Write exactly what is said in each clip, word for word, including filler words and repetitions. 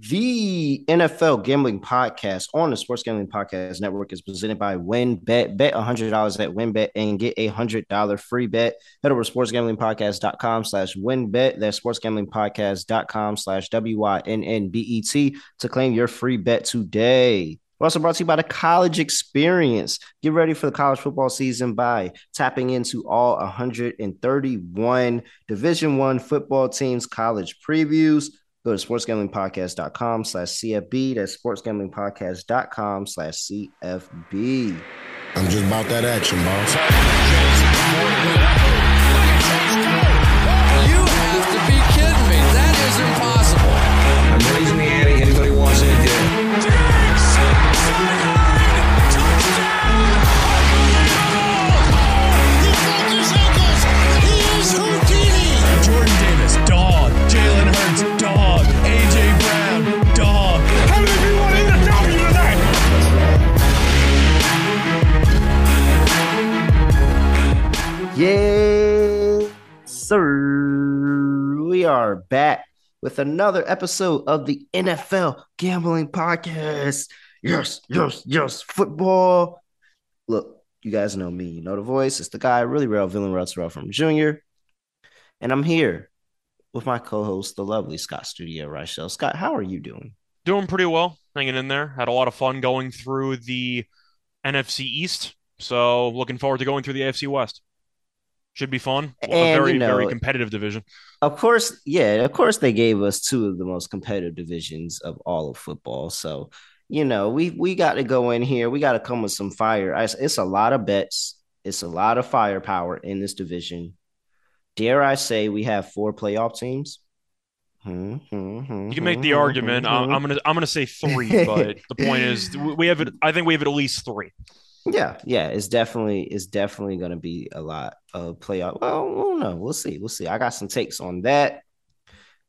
The N F L Gambling Podcast on the Sports Gambling Podcast Network is presented by WinBet. Bet one hundred dollars at WinBet and get a one hundred dollars free bet. Head over to sportsgamblingpodcast.com slash WinBet. That's sportsgamblingpodcast.com slash W-Y-N-N-B-E-T to claim your free bet today. We're also brought to you by the College Experience. Get ready for the college football season by tapping into all one hundred thirty-one Division I football teams' college previews. Go to sportsgamblingpodcast.com slash CFB. That's sportsgamblingpodcast.com slash CFB. I'm just about that action, boss. You have to be kidding me. That is impossible. I'm raising the ante. Anybody wants it again. Yes, sir. We are back with another episode of the N F L Gambling Podcast. Yes, yes, yes, football. Look, you guys know me. You know the voice. It's the guy, really real, Villain Rutsrell from Junior. And I'm here with my co-host, the lovely Scott Studio Reichel. Scott, how are you doing? Doing pretty well. Hanging in there. Had a lot of fun going through the N F C East. So looking forward to going through the A F C West. Should be fun. Well, and, a very, you know, very competitive division. Of course, yeah, of course they gave us two of the most competitive divisions of all of football. So, you know, we we got to go in here. We got to come with some fire. It's a lot of bets. It's a lot of firepower in this division. Dare I say we have four playoff teams? You can make the argument. I'm, I'm gonna I'm gonna say three, but the point is we have it. I think we have at least three. Yeah, yeah, it's definitely it's definitely going to be a lot of playoff. Well, I don't know. We'll see. We'll see. I got some takes on that.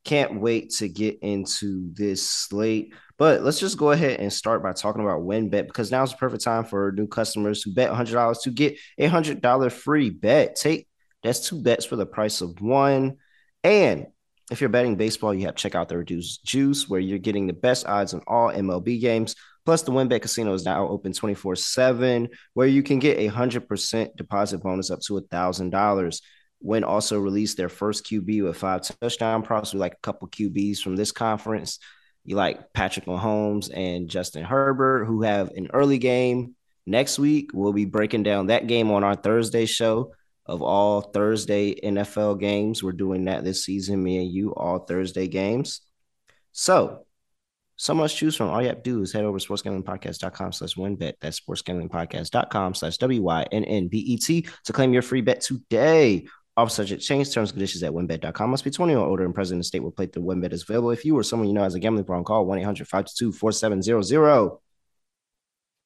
Can't wait to get into this slate. But let's just go ahead and start by talking about WinBet, because now's the perfect time for new customers who bet one hundred dollars to get a one hundred dollars free bet. Take that's two bets for the price of one. And if you're betting baseball, you have to check out the Reduced Juice, where you're getting the best odds on all M L B games. Plus, the WinBet Casino is now open twenty-four seven, where you can get a one hundred percent deposit bonus up to one thousand dollars. Win also released their first Q B with five touchdown props. We like a couple Q Bs from this conference. You like Patrick Mahomes and Justin Herbert, who have an early game next week. We'll be breaking down that game on our Thursday show. Of all Thursday N F L games, we're doing that this season, me and you, all Thursday games. So, so much to choose from. All you have to do is head over to sportsgamblingpodcast.com slash winbet. That's sportsgamblingpodcast.com slash W-Y-N-N-B-E-T to claim your free bet today. Offer subject change, terms and conditions at winbet dot com. Must be twenty or older and present in the state where playthrough WinBet is available. If you or someone you know has a gambling problem, call one eight hundred five two two four seven zero zero.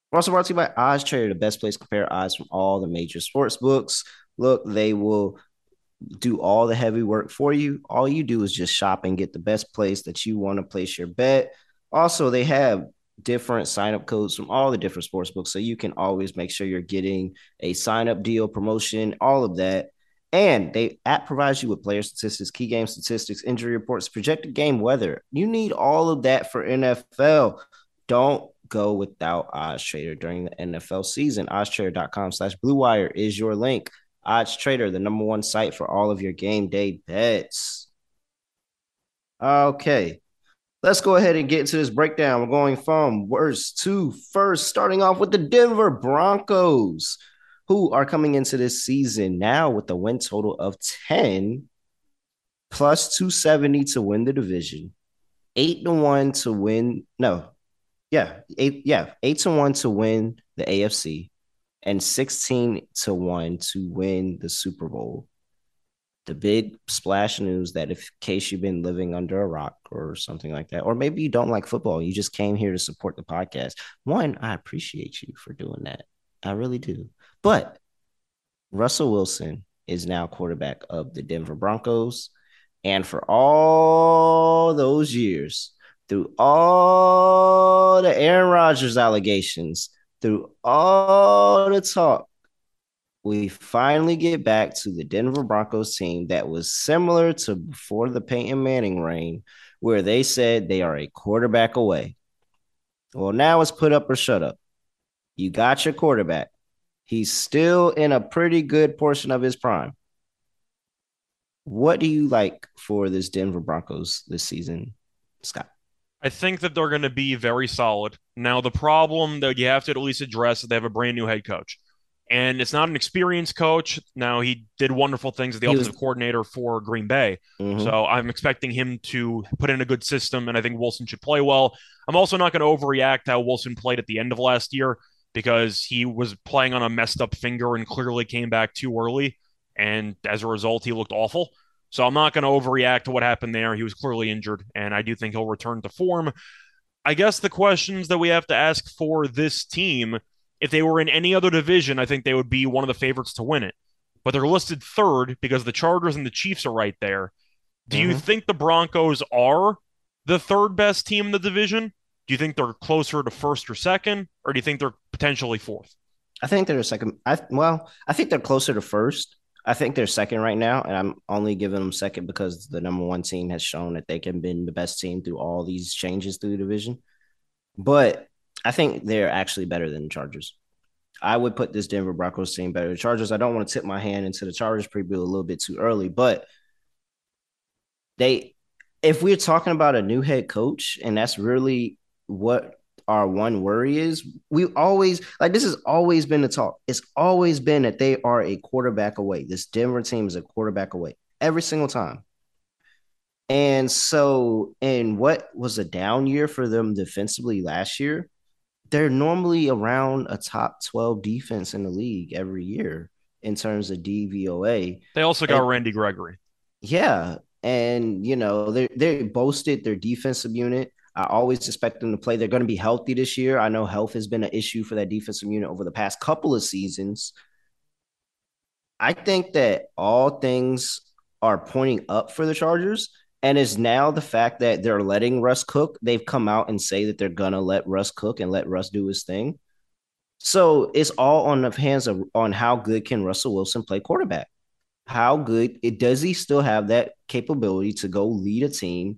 We're also brought to you by OddsTrader, the best place to compare odds from all the major sports books. Look, they will do all the heavy work for you. All you do is just shop and get the best place that you want to place your bet. Also, they have different sign-up codes from all the different sports books, so you can always make sure you're getting a sign-up deal, promotion, all of that. And the app provides you with player statistics, key game statistics, injury reports, projected game weather. You need all of that for N F L. Don't go without OddsTrader during the N F L season. OddsTrader.com slash BlueWire is your link. OddsTrader, the number one site for all of your game day bets. Okay, let's go ahead and get into this breakdown. We're going from worst to first, starting off with the Denver Broncos, who are coming into this season now with a win total of ten, plus two seventy to win the division, eight to one to win. No, yeah, eight, yeah, eight to one to win the A F C. And sixteen to one to win the Super Bowl. The big splash news that if in case you've been living under a rock or something like that, or maybe you don't like football, you just came here to support the podcast. One, I appreciate you for doing that. I really do. But Russell Wilson is now quarterback of the Denver Broncos. And for all those years, through all the Aaron Rodgers allegations, through all the talk, we finally get back to the Denver Broncos team that was similar to before the Peyton Manning reign, where they said they are a quarterback away. Well, now it's put up or shut up. You got your quarterback. He's still in a pretty good portion of his prime. What do you like for this Denver Broncos this season, Scott? I think that they're going to be very solid. Now, the problem that you have to at least address is they have a brand new head coach. And it's not an experienced coach. Now, he did wonderful things as the he offensive was... coordinator for Green Bay. Mm-hmm. So I'm expecting him to put in a good system, and I think Wilson should play well. I'm also not going to overreact how Wilson played at the end of last year because he was playing on a messed up finger and clearly came back too early. And as a result, he looked awful. So I'm not going to overreact to what happened there. He was clearly injured, and I do think he'll return to form. I guess the questions that we have to ask for this team, if they were in any other division, I think they would be one of the favorites to win it. But they're listed third because the Chargers and the Chiefs are right there. Do mm-hmm. you think the Broncos are the third best team in the division? Do you think they're closer to first or second, or do you think they're potentially fourth? I think they're second. I, well, I think they're closer to first. I think they're second right now, and I'm only giving them second because the number one team has shown that they can be the best team through all these changes through the division. But I think they're actually better than the Chargers. I would put this Denver Broncos team better than the Chargers. I don't want to tip my hand into the Chargers preview a little bit too early, but they, if we're talking about a new head coach, and that's really what our one worry is, we always like this has always been the talk. It's always been that they are a quarterback away. This Denver team is a quarterback away every single time. And so in what was a down year for them defensively last year, they're normally around a top twelve defense in the league every year in terms of D V O A. They also got and, Randy Gregory. Yeah. And, you know, they they boasted their defensive unit. I always expect them to play. They're going to be healthy this year. I know health has been an issue for that defensive unit over the past couple of seasons. I think that all things are pointing up for the Chargers, and it's now the fact that they're letting Russ cook. They've come out and say that they're going to let Russ cook and let Russ do his thing. So it's all on the hands of on how good can Russell Wilson play quarterback. How good it does he still have that capability to go lead a team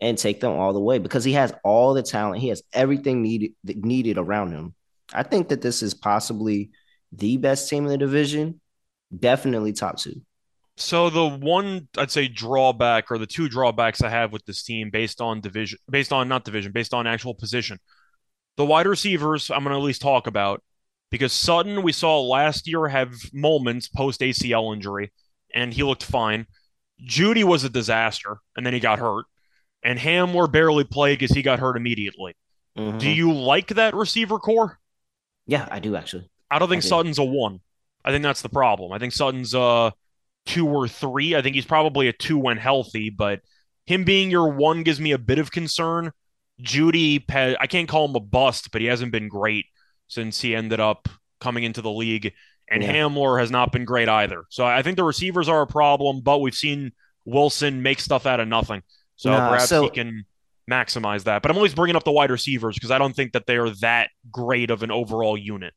and take them all the way, because he has all the talent. He has everything needed needed around him. I think that this is possibly the best team in the division, definitely top two. So the one, I'd say, drawback or the two drawbacks I have with this team based on division, based on not division, based on actual position. The wide receivers, I'm going to at least talk about, because Sutton, we saw last year, have moments post A C L injury, and he looked fine. Jeudy was a disaster, and then he got hurt. And Hamler barely played because he got hurt immediately. Mm-hmm. Do you like that receiver core? Yeah, I do, actually. I don't think I Sutton's do. a one. I think that's the problem. I think Sutton's a two or three. I think he's probably a two when healthy, but him being your one gives me a bit of concern. Jeudy, I can't call him a bust, but he hasn't been great since he ended up coming into the league. And yeah. Hamler has not been great either. So I think the receivers are a problem, but we've seen Wilson make stuff out of nothing. So nah, perhaps so, he can maximize that. But I'm always bringing up the wide receivers because I don't think that they are that great of an overall unit.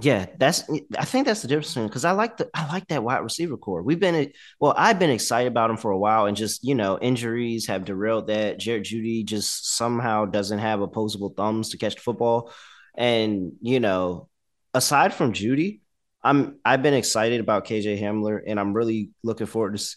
Yeah, that's. I think that's the difference. Because I like the I like that wide receiver core. We've been well. I've been excited about him for a while, and just you know, injuries have derailed that. Jarrett Jeudy just somehow doesn't have opposable thumbs to catch the football, and you know, aside from Jeudy, I'm I've been excited about K J Hamler, and I'm really looking forward to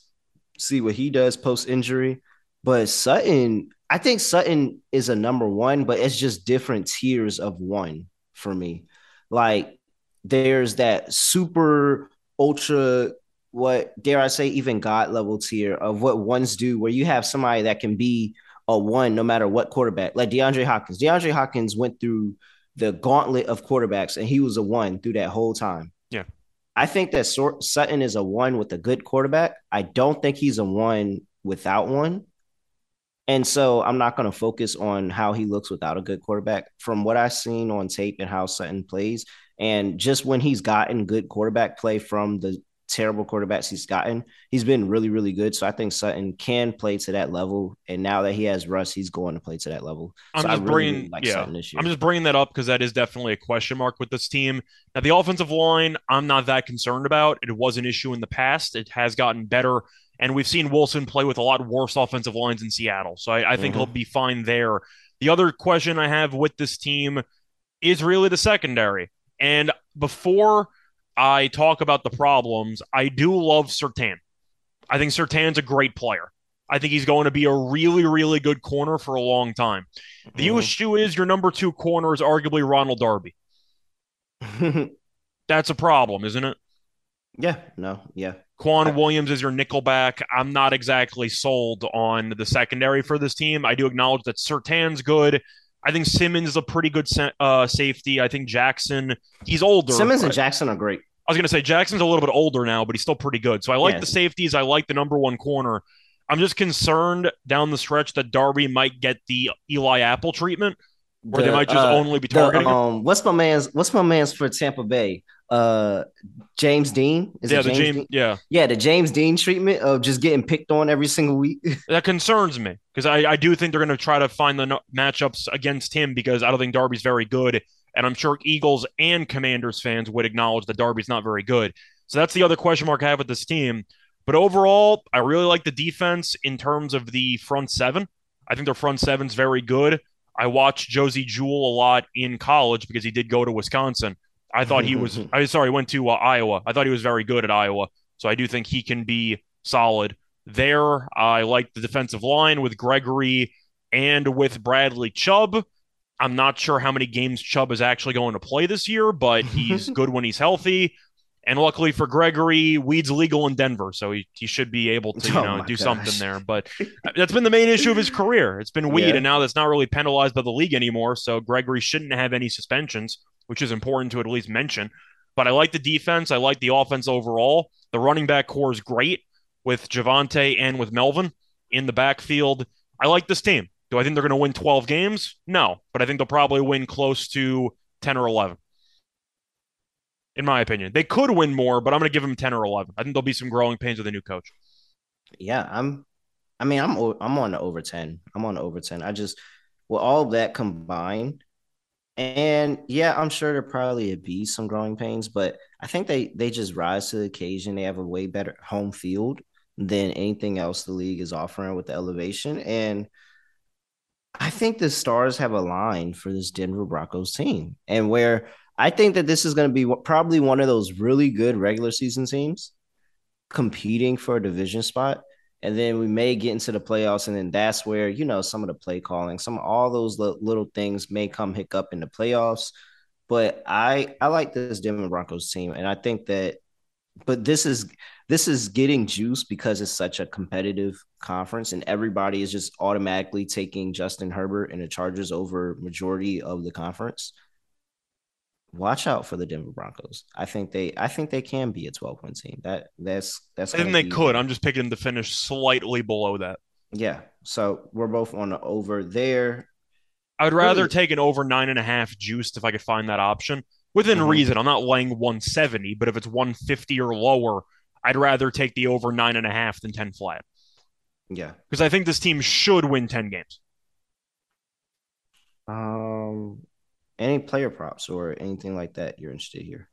see what he does post injury. But Sutton, I think Sutton is a number one, but it's just different tiers of one for me. Like there's that super ultra, what dare I say, even God level tier of what ones do, where you have somebody that can be a one no matter what quarterback, like DeAndre Hopkins. DeAndre Hopkins went through the gauntlet of quarterbacks and he was a one through that whole time. Yeah. I think that Sutton is a one with a good quarterback. I don't think he's a one without one. And so I'm not going to focus on how he looks without a good quarterback from what I've seen on tape and how Sutton plays. And just when he's gotten good quarterback play from the terrible quarterbacks he's gotten, he's been really, really good. So I think Sutton can play to that level. And now that he has Russ, he's going to play to that level. I'm so just I really bringing, really like yeah, Sutton this year. I'm just bringing that up because that is definitely a question mark with this team. Now, the offensive line, I'm not that concerned about. It was an issue in the past. It has gotten better. And we've seen Wilson play with a lot worse offensive lines in Seattle. So I, I think mm-hmm. he'll be fine there. The other question I have with this team is really the secondary. And before I talk about the problems, I do love Surtain. I think Surtain's a great player. I think he's going to be a really, really good corner for a long time. The mm-hmm. issue is your number two corner is arguably Ronald Darby. That's a problem, isn't it? Yeah, no, yeah. Quan Williams is your nickelback. I'm not exactly sold on the secondary for this team. I do acknowledge that Surtain's good. I think Simmons is a pretty good uh, safety. I think Jackson, he's older. Simmons and Jackson are great. I was going to say Jackson's a little bit older now, but he's still pretty good. So I like yeah. the safeties. I like the number one corner. I'm just concerned down the stretch that Darby might get the Eli Apple treatment, where the, they might just uh, only be targeting. The, um, what's my man's? What's my man's for Tampa Bay? Uh, James Dean. Is yeah, it James the James. Dean? Yeah, yeah, the James Dean treatment of just getting picked on every single week. That concerns me because I, I do think they're going to try to find the no- matchups against him because I don't think Darby's very good, and I'm sure Eagles and Commanders fans would acknowledge that Darby's not very good. So that's the other question mark I have with this team. But overall, I really like the defense in terms of the front seven. I think their front seven's very good. I watched Josie Jewell a lot in college because he did go to Wisconsin. I thought he was – I'm sorry, he went to uh, Iowa. I thought he was very good at Iowa, so I do think he can be solid there. I like the defensive line with Gregory and with Bradley Chubb. I'm not sure how many games Chubb is actually going to play this year, but he's good when he's healthy. And luckily for Gregory, weed's legal in Denver, so he, he should be able to you oh know do gosh. something there. But that's been the main issue of his career. It's been weed, yeah. and now that's not really penalized by the league anymore, so Gregory shouldn't have any suspensions, which is important to at least mention. But I like the defense. I like the offense overall. The running back core is great with Javonte and with Melvin in the backfield. I like this team. Do I think they're going to win twelve games? No, but I think they'll probably win close to ten or eleven. In my opinion, they could win more, but I'm going to give them ten or eleven. I think there'll be some growing pains with a new coach. Yeah, I'm. I mean, I'm. I'm on the over ten. I'm on the over ten. I just with all of that combined, and yeah, I'm sure there probably be some growing pains, but I think they they just rise to the occasion. They have a way better home field than anything else the league is offering with the elevation, and I think the stars have aligned for this Denver Broncos team, and where. I think that this is going to be probably one of those really good regular season teams competing for a division spot. And then we may get into the playoffs. And then that's where, you know, some of the play calling, some of all those little things may come hiccup in the playoffs. But I, I like this Denver Broncos team. And I think that, but this is, this is getting juice because it's such a competitive conference and everybody is just automatically taking Justin Herbert and the Chargers over majority of the conference. Watch out for the Denver Broncos. I think they I think they can be a twelve-win team. That that's that's I think they be... could. I'm just picking them to finish slightly below that. Yeah. So we're both on the over there. I would rather really? take an over nine and a half juiced if I could find that option. Within mm-hmm. reason. I'm not laying one seventy, but if it's one fifty or lower, I'd rather take the over nine and a half than ten flat. Yeah. Because I think this team should win ten games. Um Any player props or anything like that you're interested in here?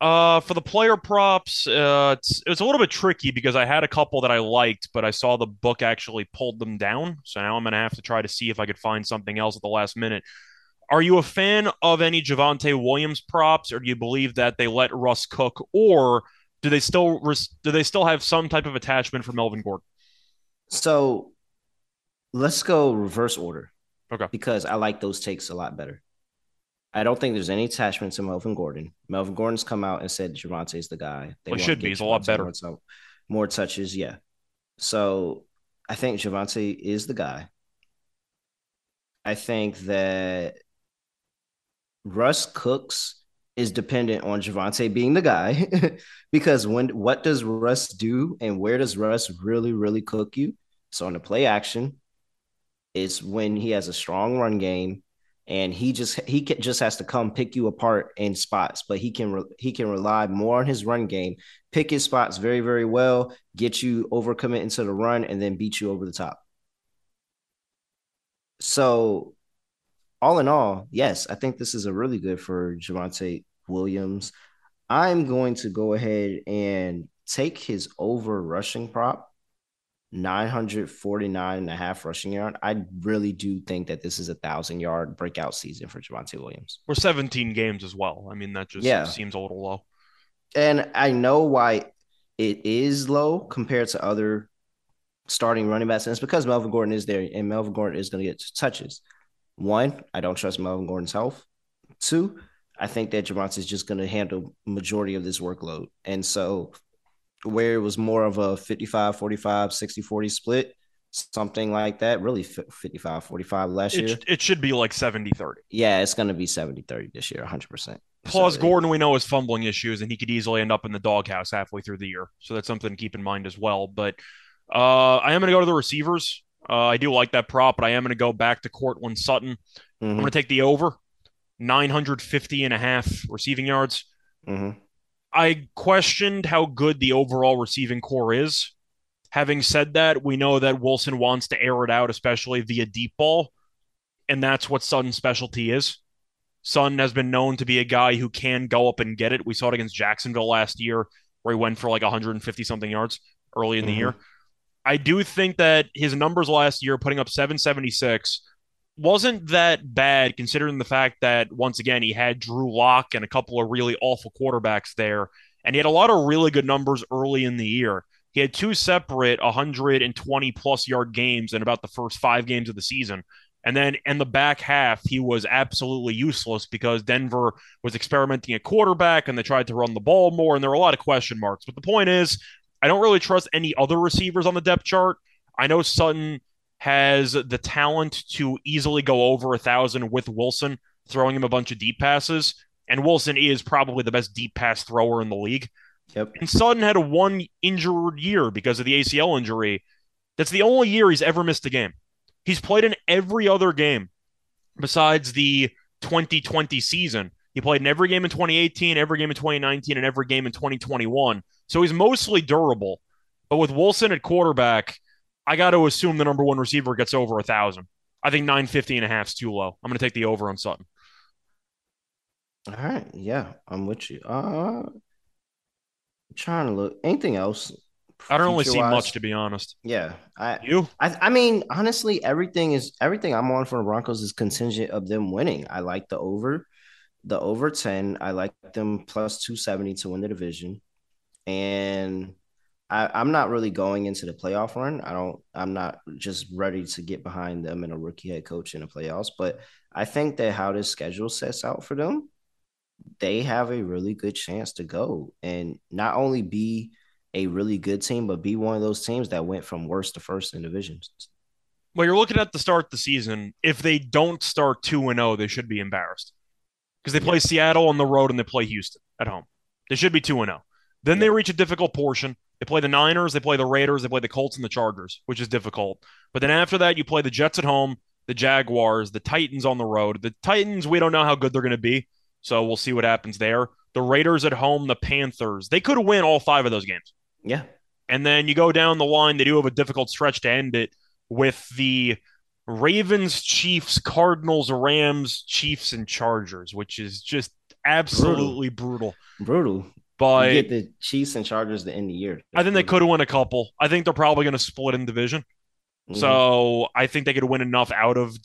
Uh, for the player props, uh, it's, it's a little bit tricky because I had a couple that I liked, but I saw the book actually pulled them down. So now I'm going to have to try to see if I could find something else at the last minute. Are you a fan of any Javonte Williams props, or do you believe that they let Russ cook, or do they still res- do they still have some type of attachment for Melvin Gordon? So let's go reverse order, okay? Because I like those takes a lot better. I don't think there's any attachment to Melvin Gordon. Melvin Gordon's come out and said Javante's the guy. They well, should be. He's Javonte a lot better. More, so more touches, yeah. So I think Javonte is the guy. I think that Russ Cooks is dependent on Javonte being the guy because when what does Russ do and where does Russ really, really cook you? So on the play action, it's when he has a strong run game. And he just he can, just has to come pick you apart in spots, but he can re, he can rely more on his run game, pick his spots very, very well, get you overcommit into the run, and then beat you over the top. So all in all, yes, I think this is a really good for Javonte Williams. I'm going to go ahead and take his over rushing prop nine forty-nine and a half rushing yard. I really do think that this is a thousand yard breakout season for Javonte Williams. Or seventeen games as well. I mean, that just yeah. seems a little low. And I know why it is low compared to other starting running backs. And it's because Melvin Gordon is there, and Melvin Gordon is going to get touches. One, I don't trust Melvin Gordon's health. Two, I think that Javonte is just going to handle majority of this workload. And so where it was more of a fifty-five forty-five, sixty forty split, something like that, really fifty-five forty-five last it, year. It should be like seventy thirty. Yeah, it's going to be seventy thirty this year, one hundred percent. Plus, so, Gordon, we know, has fumbling issues, and he could easily end up in the doghouse halfway through the year. So that's something to keep in mind as well. But uh, I am going to go to the receivers. Uh, I do like that prop, but I am going to go back to Courtland Sutton. Mm-hmm. I'm going to take the over, nine fifty and a half receiving yards. Mm-hmm. I questioned how good the overall receiving core is. Having said that, we know that Wilson wants to air it out, especially via deep ball, and that's what Sutton's specialty is. Sutton has been known to be a guy who can go up and get it. We saw it against Jacksonville last year where he went for like one fifty-something yards early in mm-hmm. the year. I do think that his numbers last year, putting up seven seventy-six, wasn't that bad considering the fact that, once again, he had Drew Lock and a couple of really awful quarterbacks there, and he had a lot of really good numbers early in the year. He had two separate one twenty-plus yard games in about the first five games of the season, and then in the back half, he was absolutely useless because Denver was experimenting at quarterback, and they tried to run the ball more, and there were a lot of question marks. But the point is, I don't really trust any other receivers on the depth chart. I know Sutton has the talent to easily go over a thousand with Wilson throwing him a bunch of deep passes, and Wilson is probably the best deep pass thrower in the league. Yep. And Sutton had a one injured year because of the A C L injury. That's the only year he's ever missed a game. He's played in every other game besides the twenty twenty season. He played in every game in twenty eighteen, every game in twenty nineteen, and every game in twenty twenty-one. So he's mostly durable. But with Wilson at quarterback, I got to assume the number one receiver gets over one thousand. I think nine fifty and a half is too low. I'm going to take the over on Sutton. All right. Yeah, I'm with you. Uh, I'm trying to look. Anything else? I don't really see much, to be honest. Yeah. I, you? I, I mean, honestly, everything is everything I'm on for the Broncos is contingent of them winning. I like the over, the over ten. I like them plus two seventy to win the division. And I, I'm not really going into the playoff run. I don't, I'm not just ready to get behind them and a rookie head coach in the playoffs, but I think that how this schedule sets out for them, they have a really good chance to go and not only be a really good team, but be one of those teams that went from worst to first in divisions. Well, you're looking at the start of the season. If they don't start two and oh, they should be embarrassed because they play yeah. Seattle on the road and they play Houston at home. They should be two and oh. Then yeah. they reach a difficult portion. They play the Niners, they play the Raiders, they play the Colts and the Chargers, which is difficult. But then after that, you play the Jets at home, the Jaguars, the Titans on the road. The Titans, we don't know how good they're going to be, so we'll see what happens there. The Raiders at home, the Panthers. They could win all five of those games. Yeah. And then you go down the line, they do have a difficult stretch to end it with the Ravens, Chiefs, Cardinals, Rams, Chiefs, and Chargers, which is just absolutely brutal. Brutal. brutal. But you get the Chiefs and Chargers to end the year. That's I think they cool. could win a couple. I think they're probably going to split in division. Mm-hmm. So I think they could win enough out of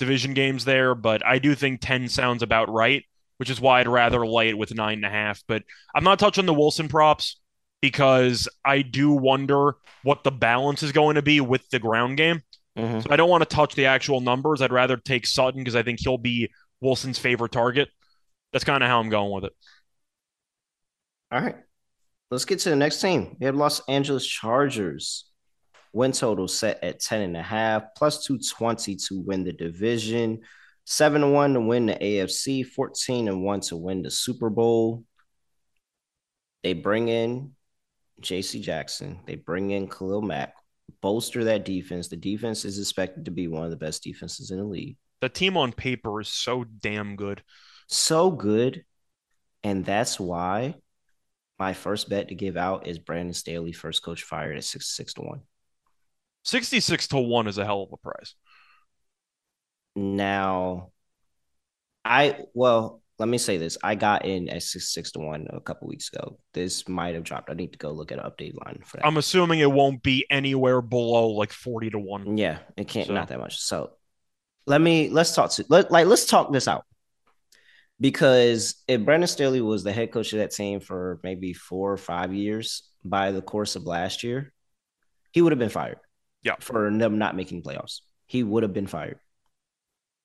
division games there. But I do think ten sounds about right, which is why I'd rather lay it with nine and a half. But I'm not touching the Wilson props because I do wonder what the balance is going to be with the ground game. Mm-hmm. So I don't want to touch the actual numbers. I'd rather take Sutton because I think he'll be Wilson's favorite target. That's kind of how I'm going with it. All right, let's get to the next team. We have Los Angeles Chargers. Win total set at ten and a half, plus two twenty to win the division, seven to one to win the A F C, fourteen and one to win the Super Bowl. They bring in J C Jackson. They bring in Khalil Mack. Bolster that defense. The defense is expected to be one of the best defenses in the league. The team on paper is so damn good. So good, and that's why my first bet to give out is Brandon Staley, first coach fired at sixty-six to one. sixty-six to one is a hell of a price. Now, I, well, let me say this. I got in at six, six to one a couple weeks ago. This might have dropped. I need to go look at an update line for that. I'm assuming it won't be anywhere below like forty to one. Yeah, it can't. So. Not that much. So let me let's talk to let, like let's talk this out, because if Brandon Staley was the head coach of that team for maybe four or five years by the course of last year, he would have been fired. Yeah, for them not making playoffs, he would have been fired.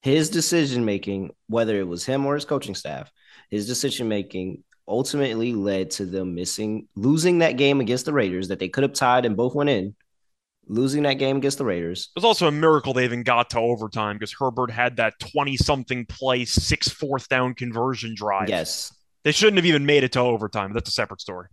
His decision-making, whether it was him or his coaching staff, his decision-making ultimately led to them missing, losing that game against the Raiders that they could have tied and both went in, losing that game against the Raiders. It was also a miracle they even got to overtime because Herbert had that twenty-something play, six fourth down conversion drive. Yes. They shouldn't have even made it to overtime. That's a separate story.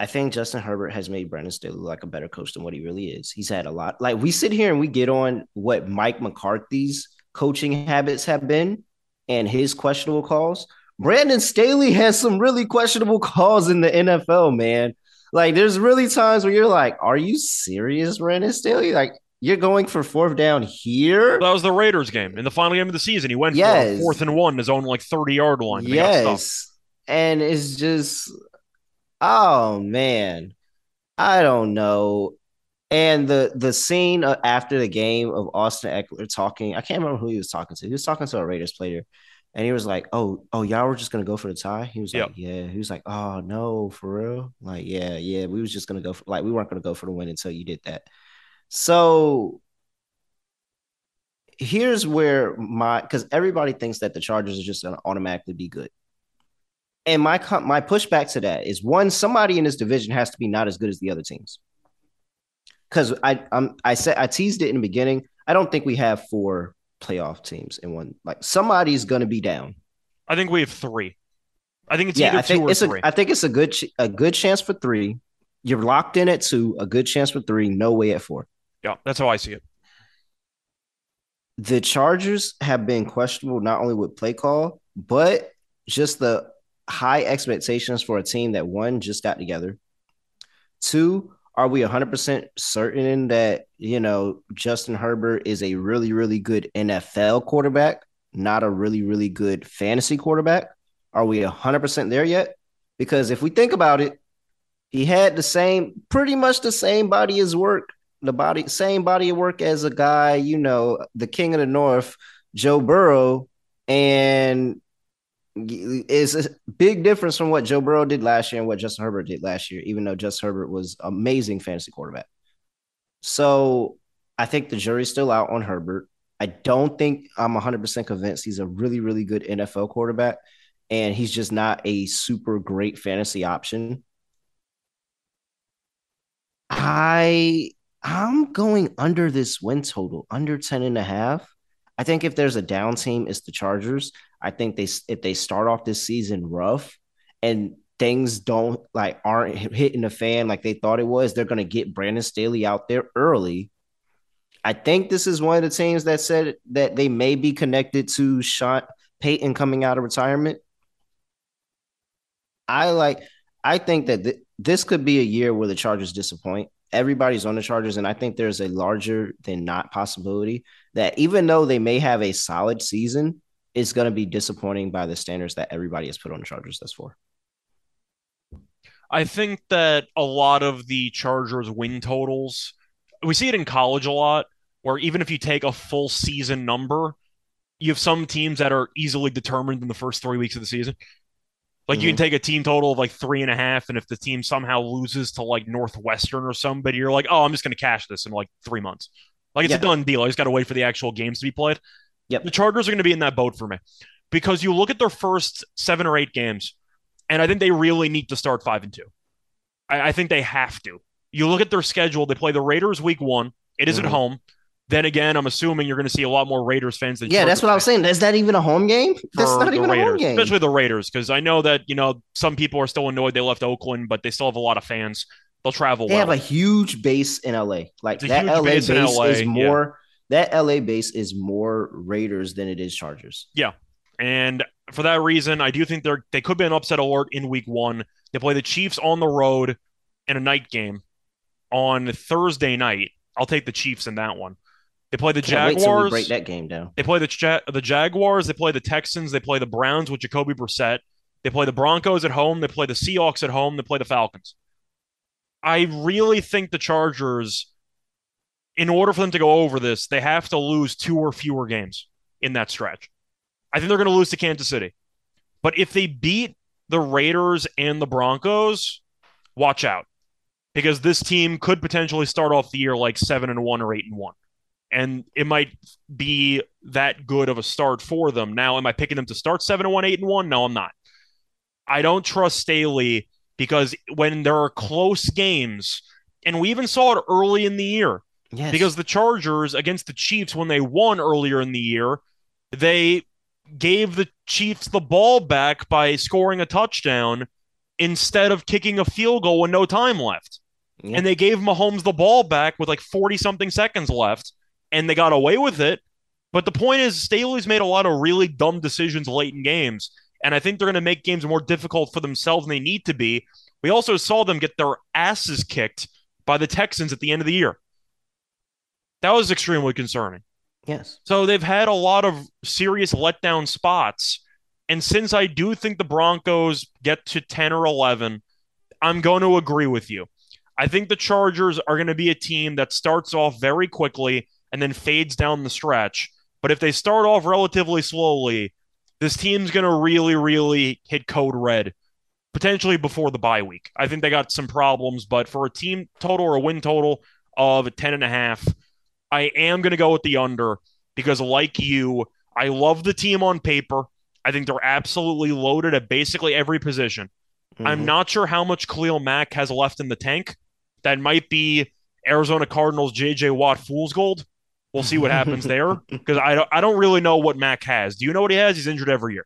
I think Justin Herbert has made Brandon Staley look like a better coach than what he really is. He's had a lot. Like, we sit here and we get on what Mike McCarthy's coaching habits have been and his questionable calls. Brandon Staley has some really questionable calls in the N F L, man. Like, there's really times where you're like, are you serious, Brandon Staley? Like, you're going for fourth down here? That was the Raiders game in the final game of the season. He went yes. for a fourth and one, his own, like, thirty-yard line. Yes. And it's just... Oh, man, I don't know. And the the scene after the game of Austin Eckler talking, I can't remember who he was talking to. He was talking to a Raiders player, and he was like, oh, oh, y'all were just going to go for the tie? He was yep. like, yeah. He was like, oh, no, for real? Like, yeah, yeah, we was just going to go for, like, we weren't going to go for the win until you did that. So here's where my, because everybody thinks that the Chargers are just going to automatically be good. And my my pushback to that is, one, somebody in this division has to be not as good as the other teams. Because I I'm, I said I teased it in the beginning. I don't think we have four playoff teams in one. Like, somebody's going to be down. I think we have three. I think it's yeah, either I think two or it's three. A, I think it's a good a good chance for three. You're locked in at two. A good chance for three. No way at four. Yeah, that's how I see it. The Chargers have been questionable not only with play call, but just the high expectations for a team that, one, just got together. Two, are we one hundred percent certain that, you know, Justin Herbert is a really, really good N F L quarterback, not a really, really good fantasy quarterback? Are we one hundred percent there yet? Because if we think about it, he had the same, pretty much the same body as work, the body, same body of work as a guy, you know, the king of the North, Joe Burrow, and is a big difference from what Joe Burrow did last year and what Justin Herbert did last year, even though Justin Herbert was an amazing fantasy quarterback. So I think the jury's still out on Herbert. I don't think I'm one hundred percent convinced he's a really, really good N F L quarterback, and he's just not a super great fantasy option. I, I'm going under this win total, under ten and a half. I think if there's a down team, it's the Chargers. I think they if they start off this season rough and things don't like aren't hitting the fan like they thought it was, they're going to get Brandon Staley out there early. I think this is one of the teams that said that they may be connected to Sean Payton coming out of retirement. I like I think that th- this could be a year where the Chargers disappoint. Everybody's on the Chargers, and I think there's a larger than not possibility that even though they may have a solid season, it's going to be disappointing by the standards that everybody has put on the Chargers thus far. I think that a lot of the Chargers win totals, we see it in college a lot, where even if you take a full season number, you have some teams that are easily determined in the first three weeks of the season. Like, mm-hmm. you can take a team total of like three and a half, and if the team somehow loses to like Northwestern or somebody, you're like, oh, I'm just going to cash this in like three months. Like, it's yeah. a done deal. I just got to wait for the actual games to be played. Yep. The Chargers are going to be in that boat for me because you look at their first seven or eight games, and I think they really need to start five and two. I, I think they have to. You look at their schedule. They play the Raiders week one. It is mm-hmm. at home. Then again, I'm assuming you're going to see a lot more Raiders fans than yeah, Chargers that's what fans. I was saying. Is that even a home game? That's not even Raiders, a home game. Especially the Raiders, because I know that, you know, some people are still annoyed they left Oakland, but they still have a lot of fans. They'll travel They well. have a huge base in L A. Like, that L A base, base L A, is more... Yeah. That L A base is more Raiders than it is Chargers. Yeah, and for that reason, I do think they're they could be an upset alert in week one. They play the Chiefs on the road in a night game on Thursday night. I'll take the Chiefs in that one. They play the Can't Jaguars. Wait we break that game down. They play the ja- the Jaguars. They play the Texans. They play the Browns with Jacoby Brissett. They play the Broncos at home. They play the Seahawks at home. They play the Falcons. I really think the Chargers, in order for them to go over this, they have to lose two or fewer games in that stretch. I think they're going to lose to Kansas City. But if they beat the Raiders and the Broncos, watch out. Because this team could potentially start off the year like seven and one or eight and one. And it might be that good of a start for them. Now, am I picking them to start seven and one, eight and one? No, I'm not. I don't trust Staley because when there are close games, and we even saw it early in the year, yes. because the Chargers against the Chiefs, when they won earlier in the year, they gave the Chiefs the ball back by scoring a touchdown instead of kicking a field goal with no time left. Yep. And they gave Mahomes the ball back with like forty-something seconds left, and they got away with it. But the point is, Staley's made a lot of really dumb decisions late in games, and I think they're going to make games more difficult for themselves than they need to be. We also saw them get their asses kicked by the Texans at the end of the year. That was extremely concerning. Yes. So they've had a lot of serious letdown spots. And since I do think the Broncos get to ten or eleven, I'm going to agree with you. I think the Chargers are going to be a team that starts off very quickly and then fades down the stretch. But if they start off relatively slowly, this team's going to really, really hit code red, potentially before the bye week. I think they got some problems, but for a team total or a win total of ten and a half, I am going to go with the under because, like you, I love the team on paper. I think they're absolutely loaded at basically every position. Mm-hmm. I'm not sure how much Khalil Mack has left in the tank. That might be Arizona Cardinals J J. Watt fool's gold. We'll see what happens there because I don't, I don't really know what Mack has. Do you know what he has? He's injured every year.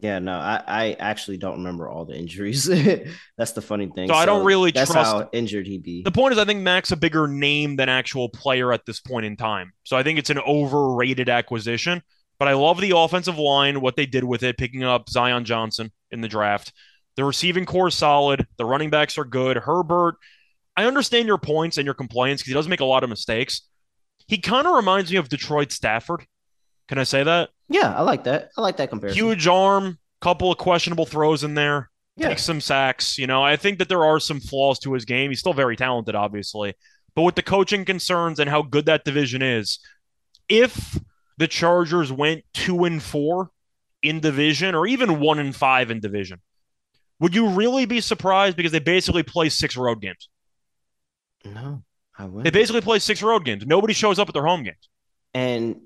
Yeah, no, I, I actually don't remember all the injuries. That's the funny thing. So, so I don't really that's trust how injured he be. The point is, I think Mack's a bigger name than actual player at this point in time. So I think it's an overrated acquisition. But I love the offensive line, what they did with it, picking up Zion Johnson in the draft. The receiving core is solid. The running backs are good. Herbert, I understand your points and your complaints because he does make a lot of mistakes. He kind of reminds me of Detroit Stafford. Can I say that? Yeah, I like that. I like that comparison. Huge arm, couple of questionable throws in there. Yeah. Takes some sacks. You know, I think that there are some flaws to his game. He's still very talented, obviously. But with the coaching concerns and how good that division is, if the Chargers went two and four in division or even one and five in division, would you really be surprised because they basically play six road games? No, I wouldn't. They basically play six road games. Nobody shows up at their home games. And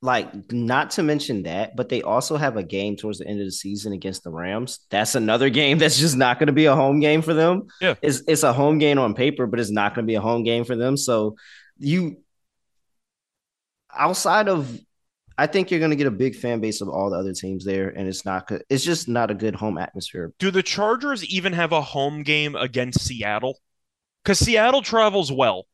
like, not to mention that, but they also have a game towards the end of the season against the Rams. That's another game that's just not going to be a home game for them. Yeah. It's, it's a home game on paper, but it's not going to be a home game for them. So you... Outside of, I think you're going to get a big fan base of all the other teams there, and it's not good. It's just not a good home atmosphere. Do the Chargers even have a home game against Seattle? Because Seattle travels well.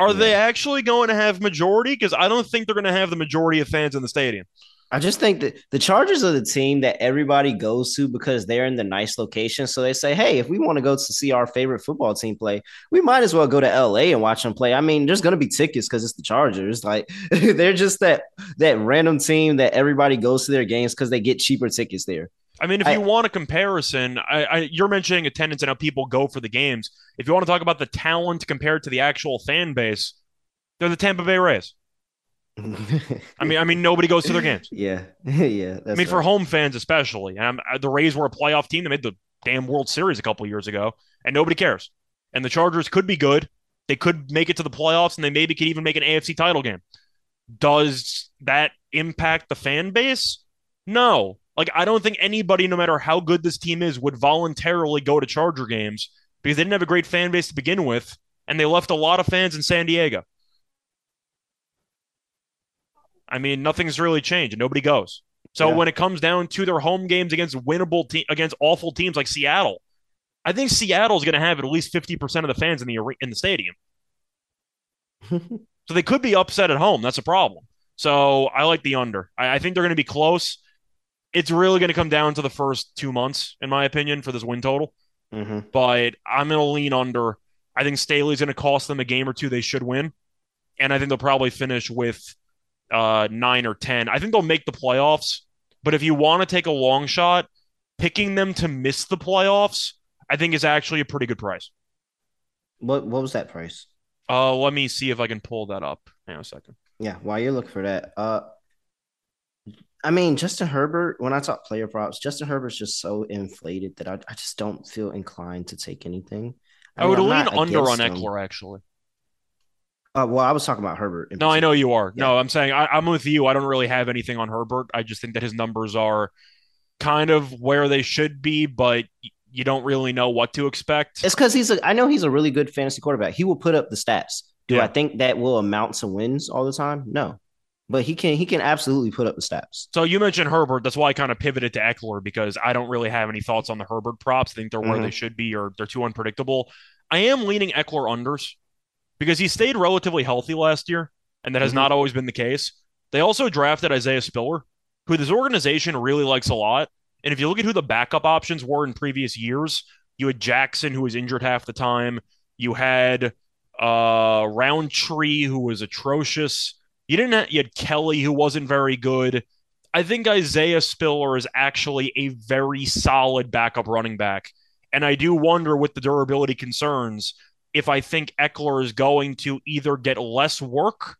Are yeah. they actually going to have majority? Because I don't think they're going to have the majority of fans in the stadium. I just think that the Chargers are the team that everybody goes to because they're in the nice location. So they say, hey, if we want to go to see our favorite football team play, we might as well go to L A and watch them play. I mean, there's going to be tickets because it's the Chargers. Like they're just that that random team that everybody goes to their games because they get cheaper tickets there. I mean, if I, you want a comparison, I, I, you're mentioning attendance and how people go for the games. If you want to talk about the talent compared to the actual fan base, they're the Tampa Bay Rays. I mean, I mean, nobody goes to their games. Yeah, yeah. That's I mean, right. For home fans especially. And the Rays were a playoff team. They made the damn World Series a couple years ago, and nobody cares. And the Chargers could be good. They could make it to the playoffs, and they maybe could even make an A F C title game. Does that impact the fan base? No. Like, I don't think anybody, no matter how good this team is, would voluntarily go to Charger games because they didn't have a great fan base to begin with, and they left a lot of fans in San Diego. I mean, nothing's really changed. Nobody goes. So yeah. when it comes down to their home games against winnable te- against awful teams like Seattle, I think Seattle's going to have at least fifty percent of the fans in the in the stadium. So they could be upset at home. That's a problem. So I like the under. I, I think they're going to be close. It's really going to come down to the first two months, in my opinion, for this win total. Mm-hmm. But I'm going to lean under. I think Staley's going to cost them a game or two they should win. and I think they'll probably finish with uh, nine or ten. I think they'll make the playoffs, but if you want to take a long shot, picking them to miss the playoffs, I think is actually a pretty good price. What What was that price? Uh, let me see if I can pull that up. Hang on a second. Yeah, while you're looking for that, uh, I mean, Justin Herbert, when I talk player props, Justin Herbert's just so inflated that I, I just don't feel inclined to take anything. I, I mean, would I'm lean under on Eckler, him. actually. Uh, well, I was talking about Herbert. No, I know you are. Yeah. No, I'm saying I, I'm with you. I don't really have anything on Herbert. I just think that his numbers are kind of where they should be, but you don't really know what to expect. It's because he's a, I know he's a really good fantasy quarterback. He will put up the stats. Do yeah. I think that will amount to wins all the time? No, but he can, he can absolutely put up the stats. So you mentioned Herbert. That's why I kind of pivoted to Eckler, because I don't really have any thoughts on the Herbert props. I think they're mm-hmm. where they should be, or they're too unpredictable. I am leaning Eckler unders because he stayed relatively healthy last year. And that has mm-hmm. not always been the case. They also drafted Isaiah Spiller, who this organization really likes a lot. And if you look at who the backup options were in previous years, you had Jackson, who was injured half the time. You had uh, Roundtree, who was atrocious. You didn't. Have, you had Kelly, who wasn't very good. I think Isaiah Spiller is actually a very solid backup running back, and I do wonder with the durability concerns if I think Eckler is going to either get less work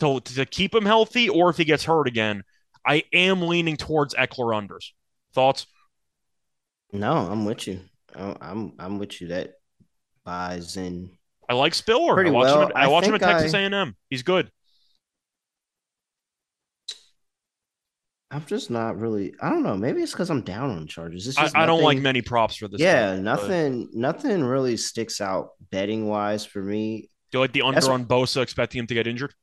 to to keep him healthy, or if he gets hurt again. I am leaning towards Eckler unders. Thoughts? No, I'm with you. I'm I'm with you. That buys in. I like Spiller. Pretty I watch well. him. At, I, I watch him at Texas I, A and M. He's good. I'm just not really. I don't know. Maybe it's because I'm down on Chargers. It's just I, I don't like many props for this. Yeah, game, nothing. But... Nothing really sticks out betting wise for me. Do you like the under That's... on Bosa, expecting him to get injured?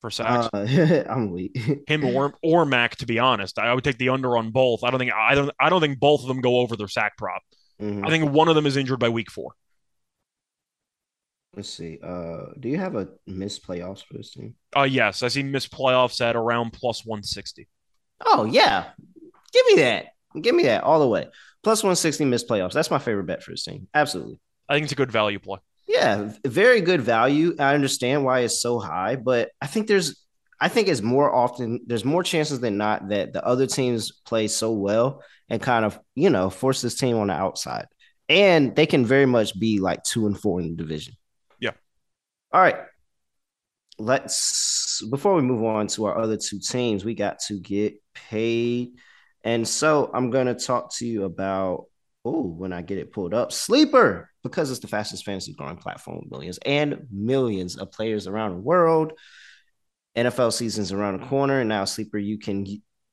For sacks, uh, I'm weak. Him or, or Mac, to be honest, I would take the under on both. I don't think I don't I don't think both of them go over their sack prop. Mm-hmm. I think one of them is injured by week four. Let's see. Uh, do you have a missed playoffs for this team? Uh yes, I see missed playoffs at around plus one sixty. Oh yeah, give me that. Give me that all the way. Plus one sixty missed playoffs. That's my favorite bet for this team. Absolutely. I think it's a good value play. Yeah, very good value. I understand why it's so high, but I think there's, I think it's more often, there's more chances than not that the other teams play so well and kind of, you know, force this team on the outside. And they can very much be like two and four in the division. Yeah. All right. Let's, before we move on to our other two teams, we got to get paid. And so I'm going to talk to you about, oh, when I get it pulled up, Sleeper, because it's the fastest fantasy growing platform with millions and millions of players around the world. N F L season's around the corner, and now Sleeper, you can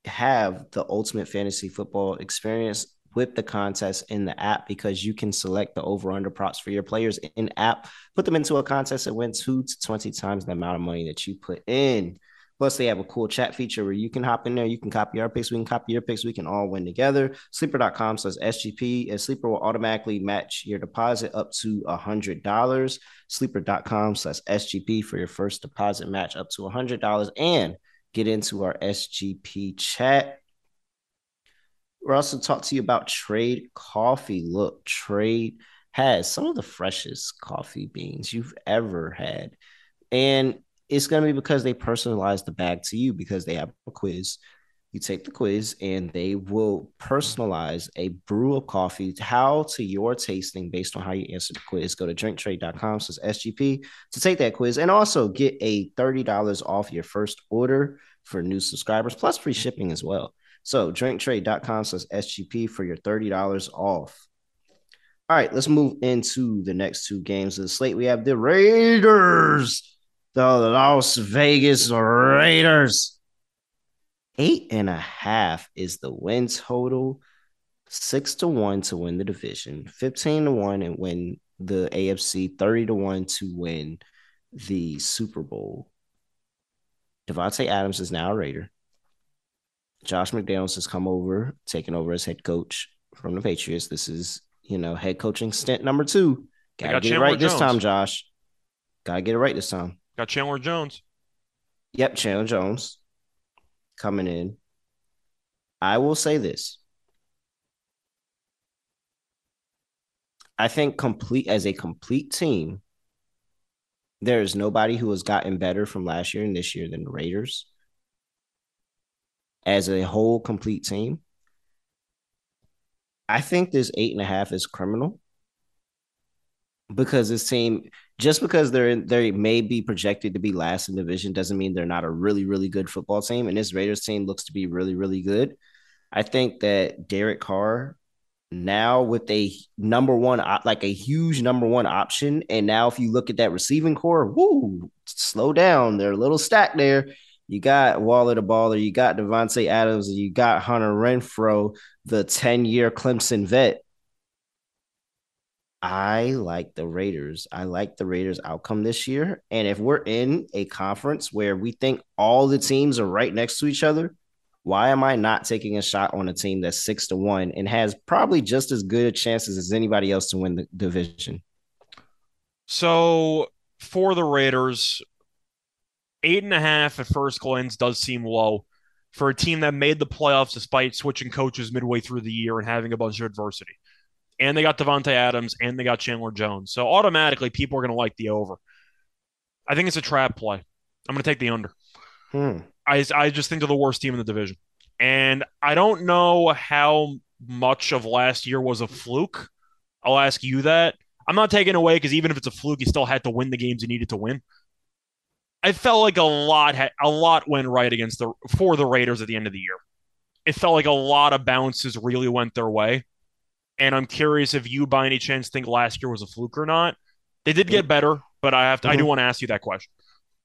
have the ultimate fantasy football experience with the contests in the app, because you can select the over-under props for your players in app, put them into a contest, and win two to twenty times the amount of money that you put in. Plus, they have a cool chat feature where you can hop in there. You can copy our picks. We can copy your picks. We can all win together. Sleeper dot com slash S G P. And Sleeper will automatically match your deposit up to one hundred dollars. Sleeper dot com slash S G P for your first deposit match up to one hundred dollars. And get into our S G P chat. We're also talking to you about Trade Coffee. Look, Trade has some of the freshest coffee beans you've ever had. And it's going to be because they personalize the bag to you, because they have a quiz. You take the quiz and they will personalize a brew of coffee, how to your tasting based on how you answer the quiz. Go to drink trade dot com slash S G P to take that quiz and also get a thirty dollars off your first order for new subscribers, plus free shipping as well. So drink trade dot com slash S G P for your thirty dollars off. All right, let's move into the next two games of the slate. We have the Raiders. The Las Vegas Raiders. Eight and a half is the win total. Six to one to win the division. fifteen to one and win the A F C. thirty to one to win the Super Bowl. Devontae Adams is now a Raider. Josh McDaniels has come over, taken over as head coach from the Patriots. This is, you know, head coaching stint number two. Gotta got get Chandler it right Jones. this time, Josh. Gotta get it right this time. Got Chandler Jones. Yep, Chandler Jones coming in. I will say this. I think complete as a complete team, There is nobody who has gotten better from last year and this year than the Raiders as a whole complete team. I think this eight and a half is criminal because this team, just because they're they may be projected to be last in division doesn't mean they're not a really, really good football team. And this Raiders team looks to be really, really good. I think that Derek Carr, now with a number one, like a huge number one option. And now if you look at that receiving core, woo, slow down. They're a little stacked there. You got Waller the baller. You got Devontae Adams. And you got Hunter Renfrow, the ten-year Clemson vet. I like the Raiders. I like the Raiders' outcome this year. And if we're in a conference where we think all the teams are right next to each other, why am I not taking a shot on a team that's six to one and has probably just as good chances as anybody else to win the division? So for the Raiders, eight and a half at first glance does seem low for a team that made the playoffs despite switching coaches midway through the year and having a bunch of adversity. And they got Devontae Adams and they got Chandler Jones. So automatically people are going to like the over. I think it's a trap play. I'm going to take the under. Hmm. I I just think they're the worst team in the division. And I don't know how much of last year was a fluke. I'll ask you that. I'm not taking away because even if it's a fluke, you still had to win the games you needed to win. I felt like a lot had, a lot went right against the for the Raiders at the end of the year. It felt like a lot of bounces really went their way. And I'm curious if you, by any chance, think last year was a fluke or not. They did get better, but I have to, mm-hmm. I do want to ask you that question.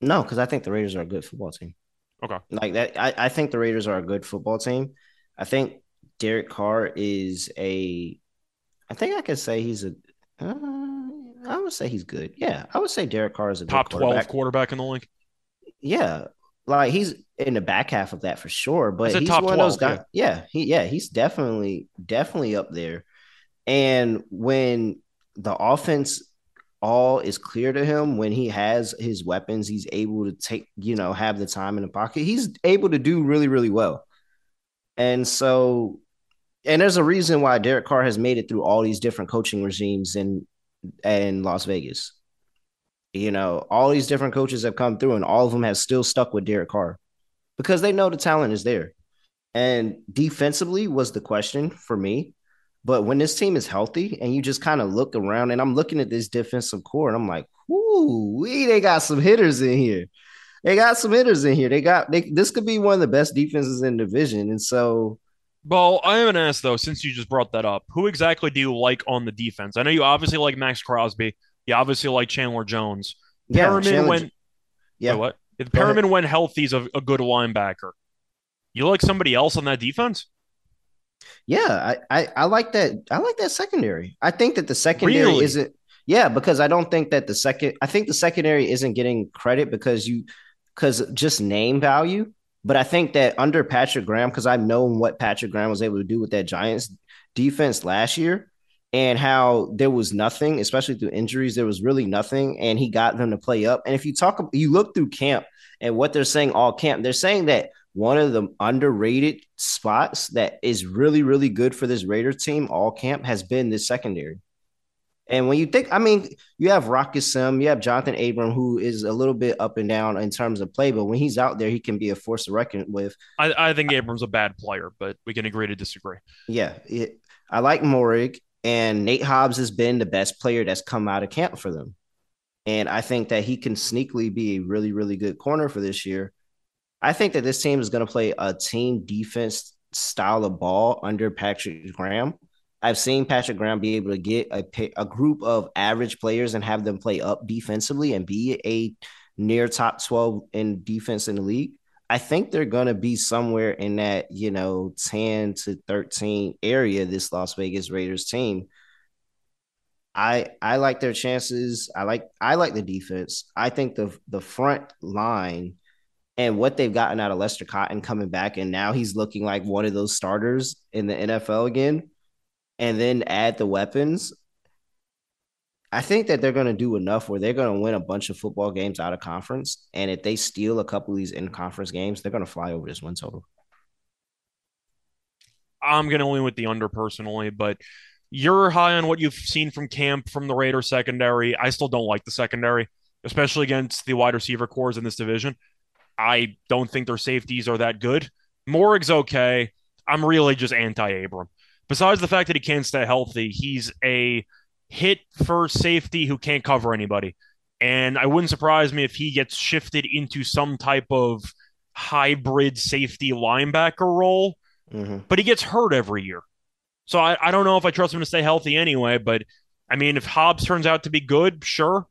No, because I think the Raiders are a good football team. Okay. Like that, I, I think the Raiders are a good football team. I think Derek Carr is a, I think I could say he's a, uh, I would say he's good. Yeah. I would say Derek Carr is a top twelve quarterback in the league. Yeah. Like he's in the back half of that for sure. But he's one of those guys. Yeah. He, yeah. He's definitely, definitely up there. And when the offense, all is clear to him, when he has his weapons, he's able to take, you know, have the time in the pocket. He's able to do really, really well. And so, and there's a reason why Derek Carr has made it through all these different coaching regimes in, in Las Vegas. You know, all these different coaches have come through and all of them have still stuck with Derek Carr because they know the talent is there. And defensively was the question for me. But when this team is healthy and you just kind of look around, and I'm looking at this defensive core and I'm like, ooh, they got some hitters in here. They got some hitters in here. They got they, this could be one of the best defenses in the division. And so, well, I am going to ask, though, since you just brought that up, who exactly do you like on the defense? I know you obviously like Max Crosby. You obviously like Chandler Jones. Yeah, Perriman Chandler, when, yeah. Wait, what? If Perriman when healthy is a, a good linebacker, you like somebody else on that defense? Yeah, I, I, I like that. I like that secondary. I think that the secondary really? isn't. Yeah, because I don't think that the second. I think the secondary isn't getting credit because you, because just name value. But I think that under Patrick Graham, because I've known what Patrick Graham was able to do with that Giants defense last year, and how there was nothing, especially through injuries, there was really nothing, and he got them to play up. And if you talk, you look through camp and what they're saying all camp, they're saying that one of the underrated spots that is really, really good for this Raiders team all camp has been this secondary. And when you think, I mean, you have Rocky Sim, you have Jonathan Abram, who is a little bit up and down in terms of play, but when he's out there, he can be a force to reckon with. I, I think Abram's a bad player, but we can agree to disagree. Yeah. It, I like Morig, and Nate Hobbs has been the best player that's come out of camp for them. And I think that he can sneakily be a really, really good corner for this year. I think that this team is going to play a team defense style of ball under Patrick Graham. I've seen Patrick Graham be able to get a, a group of average players and have them play up defensively and be a near top twelve in defense in the league. I think they're going to be somewhere in that, you know, ten to thirteen area, this Las Vegas Raiders team. I I like their chances. I like I like the defense. I think the the front line and what they've gotten out of Lester Cotton coming back, and now he's looking like one of those starters in the N F L again, and then add the weapons. I think that they're going to do enough where they're going to win a bunch of football games out of conference, and if they steal a couple of these in-conference games, they're going to fly over this win total. I'm going to lean with the under personally, but you're high on what you've seen from camp from the Raiders secondary. I still don't like the secondary. especially against the wide receiver cores in this division. I don't think their safeties are that good. Morig's okay. I'm really just anti-Abram. Besides the fact that he can't stay healthy, he's a hit-first safety who can't cover anybody. And I wouldn't surprise me if he gets shifted into some type of hybrid safety linebacker role. Mm-hmm. But he gets hurt every year. So I, I don't know if I trust him to stay healthy anyway. But, I mean, if Hobbs turns out to be good, sure.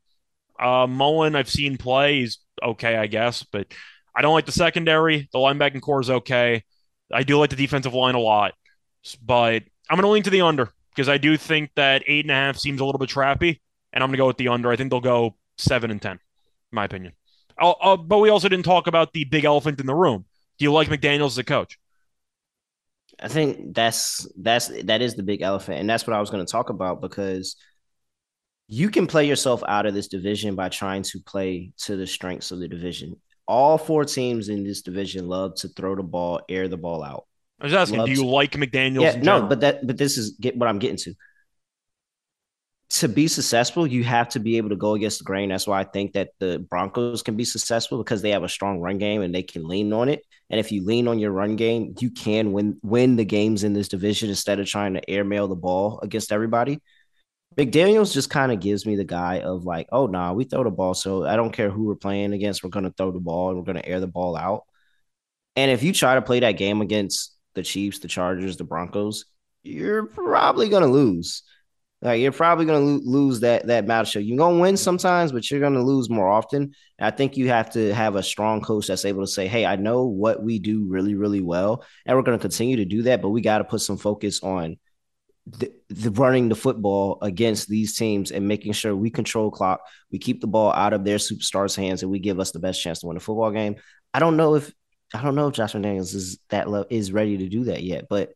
Uh, Mullen, I've seen play. He's okay, I guess. But I don't like the secondary. The linebacking core is okay. I do like the defensive line a lot. But I'm going to lean to the under because I do think that eight and a half seems a little bit trappy. And I'm going to go with the under. I think they'll go seven and ten, in my opinion. I'll, I'll, but we also didn't talk about the big elephant in the room. Do you like McDaniels as a coach? I think that's that's that is the big elephant, and that's what I was going to talk about, because you can play yourself out of this division by trying to play to the strengths of the division. All four teams in this division love to throw the ball, air the ball out. I was asking, love do you to, like McDaniels? Yeah, in no, but that but this is get, what I'm getting to. To be successful, you have to be able to go against the grain. That's why I think that the Broncos can be successful, because they have a strong run game and they can lean on it. And if you lean on your run game, you can win win the games in this division instead of trying to airmail the ball against everybody. McDaniels just kind of gives me the guy of like, oh, nah, we throw the ball, so I don't care who we're playing against. We're going to throw the ball and we're going to air the ball out. And if you try to play that game against the Chiefs, the Chargers, the Broncos, you're probably going to lose. Like, you're probably going to lo- lose that that matchup. You're going to win sometimes, but you're going to lose more often. And I think you have to have a strong coach that's able to say, hey, I know what we do really, really well, and we're going to continue to do that, but we got to put some focus on the, the running the football against these teams and making sure we control clock, we keep the ball out of their superstars' hands, and we give us the best chance to win a football game. I don't know if I don't know if Josh McDaniels is that lo- is ready to do that yet, but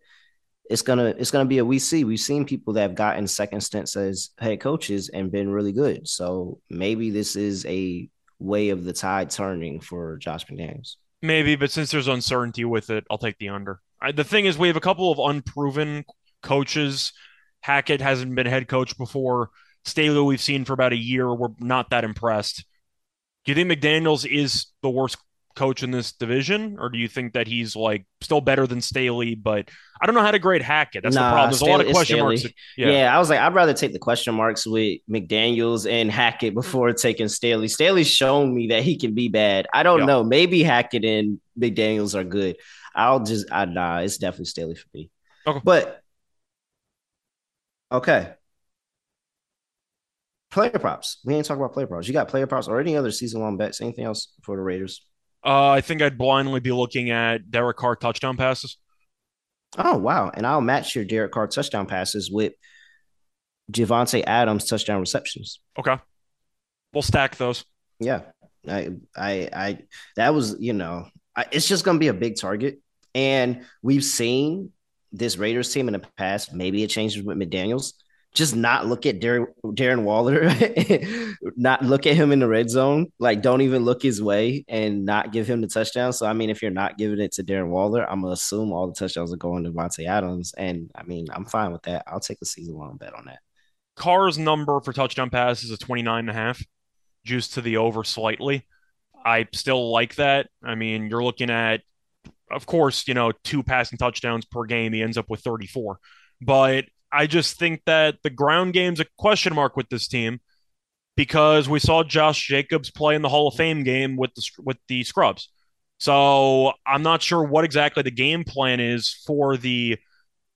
It's gonna it's gonna be a we see. We've seen people that have gotten second stints as head coaches and been really good. So maybe this is a way of the tide turning for Josh McDaniels. Maybe, but since there's uncertainty with it, I'll take the under. I, the thing is, we have a couple of unproven coaches. Hackett hasn't been head coach before. Staley we've seen for about a year. We're not that impressed. Do you think McDaniels is the worst coach in this division, or do you think that he's like still better than Staley? But I don't know how to grade Hackett. That's nah, the problem. There's Staley, a lot of question marks. Yeah. yeah, I was like, I'd rather take the question marks with McDaniels and Hackett before taking Staley. Staley's shown me that he can be bad. I don't yeah. know. Maybe Hackett and McDaniels are good. I'll just, I, nah, it's definitely Staley for me. Okay. But, okay. Player props. We ain't talking about player props. You got player props or any other season-long bets? Anything else for the Raiders? Uh, I think I'd blindly be looking at Derek Carr touchdown passes. Oh, wow. And I'll match your Derek Carr touchdown passes with Javonte Adams touchdown receptions. Okay. We'll stack those. Yeah. I, I, I, that was, you know, I, it's just going to be a big target. And we've seen this Raiders team in the past, maybe it changes with McDaniels, just not look at Darren, Darren Waller, not look at him in the red zone. Like, don't even look his way and not give him the touchdown. So, I mean, if you're not giving it to Darren Waller, I'm going to assume all the touchdowns are going to Davante Adams. And, I mean, I'm fine with that. I'll take a season-long bet on that. Carr's number for touchdown passes is twenty-nine and a half, juiced to the over slightly. I still like that. I mean, you're looking at, of course, you know, two passing touchdowns per game. He ends up with thirty-four. But I just think that the ground game's a question mark with this team, because we saw Josh Jacobs play in the Hall of Fame game with the with the Scrubs. So I'm not sure what exactly the game plan is for the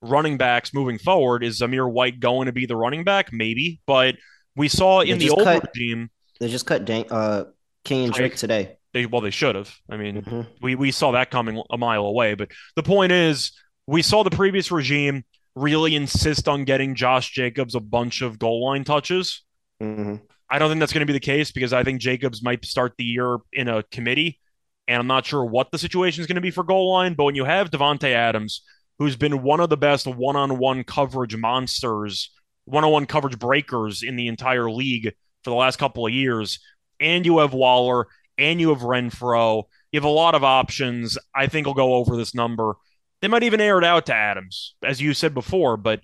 running backs moving forward. Is Zamir White going to be the running back? Maybe, but we saw in the old regime they just cut Dan- uh, King and Drake today. They, well, they should have. I mean, mm-hmm. we we saw that coming a mile away. But the point is, we saw the previous regime really insist on getting Josh Jacobs a bunch of goal line touches. Mm-hmm. I don't think that's going to be the case, because I think Jacobs might start the year in a committee, and I'm not sure what the situation is going to be for goal line. But when you have Davante Adams, who's been one of the best one-on-one coverage monsters, one-on-one coverage breakers in the entire league for the last couple of years, and you have Waller, and you have Renfro, you have a lot of options. I think I'll go over this number. They might even air it out to Adams, as you said before, but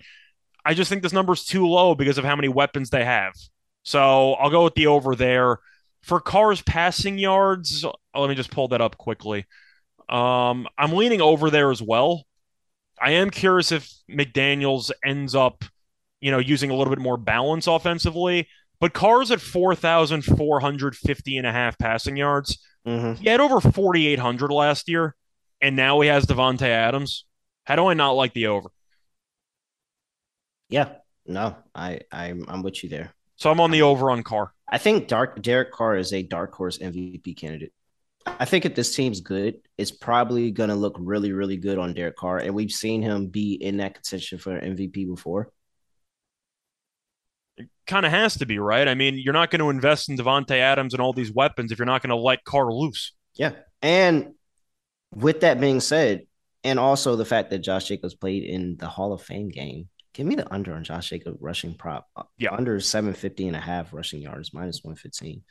I just think this number's too low because of how many weapons they have. So I'll go with the over there. For Carr's passing yards, let me just pull that up quickly. Um, I'm leaning over there as well. I am curious if McDaniels ends up, you know, using a little bit more balance offensively. But Carr's at four thousand four hundred fifty and a half passing yards. Mm-hmm. He had over forty-eight hundred last year, and now he has Devontae Adams. How do I not like the over? Yeah, no, I, I'm, I'm with you there. So I'm on the over on Carr. I think dark, Derek Carr is a dark horse M V P candidate. I think if this team's good, it's probably going to look really, really good on Derek Carr, and we've seen him be in that contention for M V P before. It kind of has to be, right? I mean, you're not going to invest in Devontae Adams and all these weapons if you're not going to let Carr loose. Yeah, and with that being said, and also the fact that Josh Jacobs played in the Hall of Fame game, give me the under on Josh Jacobs rushing prop. Yeah. Under seven fifty and a half rushing yards, minus one fifteen.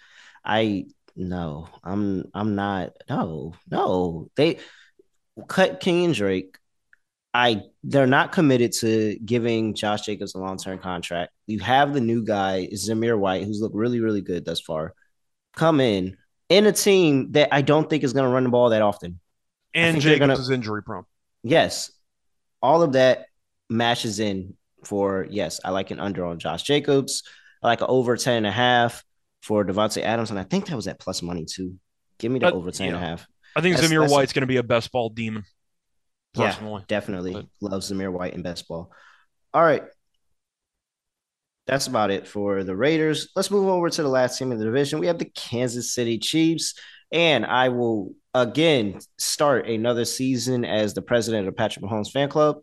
I no, I'm I'm not. No, no. They cut King and Drake. I they're not committed to giving Josh Jacobs a long-term contract. You have the new guy, Zamir White, who's looked really, really good thus far, come in in a team that I don't think is going to run the ball that often. And Jacobs gonna, is injury prone. Yes. All of that matches in for, yes, I like an under on Josh Jacobs. I like an over ten and a half for Devontae Adams. And I think that was at plus money too. Give me the but, over ten yeah. and a half. I think that's, Zamir that's, White's going to be a best ball demon. Personally. Yeah, definitely. But. Loves Zamir White and best ball. All right. That's about it for the Raiders. Let's move over to the last team in the division. We have the Kansas City Chiefs. And I will, again, start another season as the president of Patrick Mahomes Fan Club.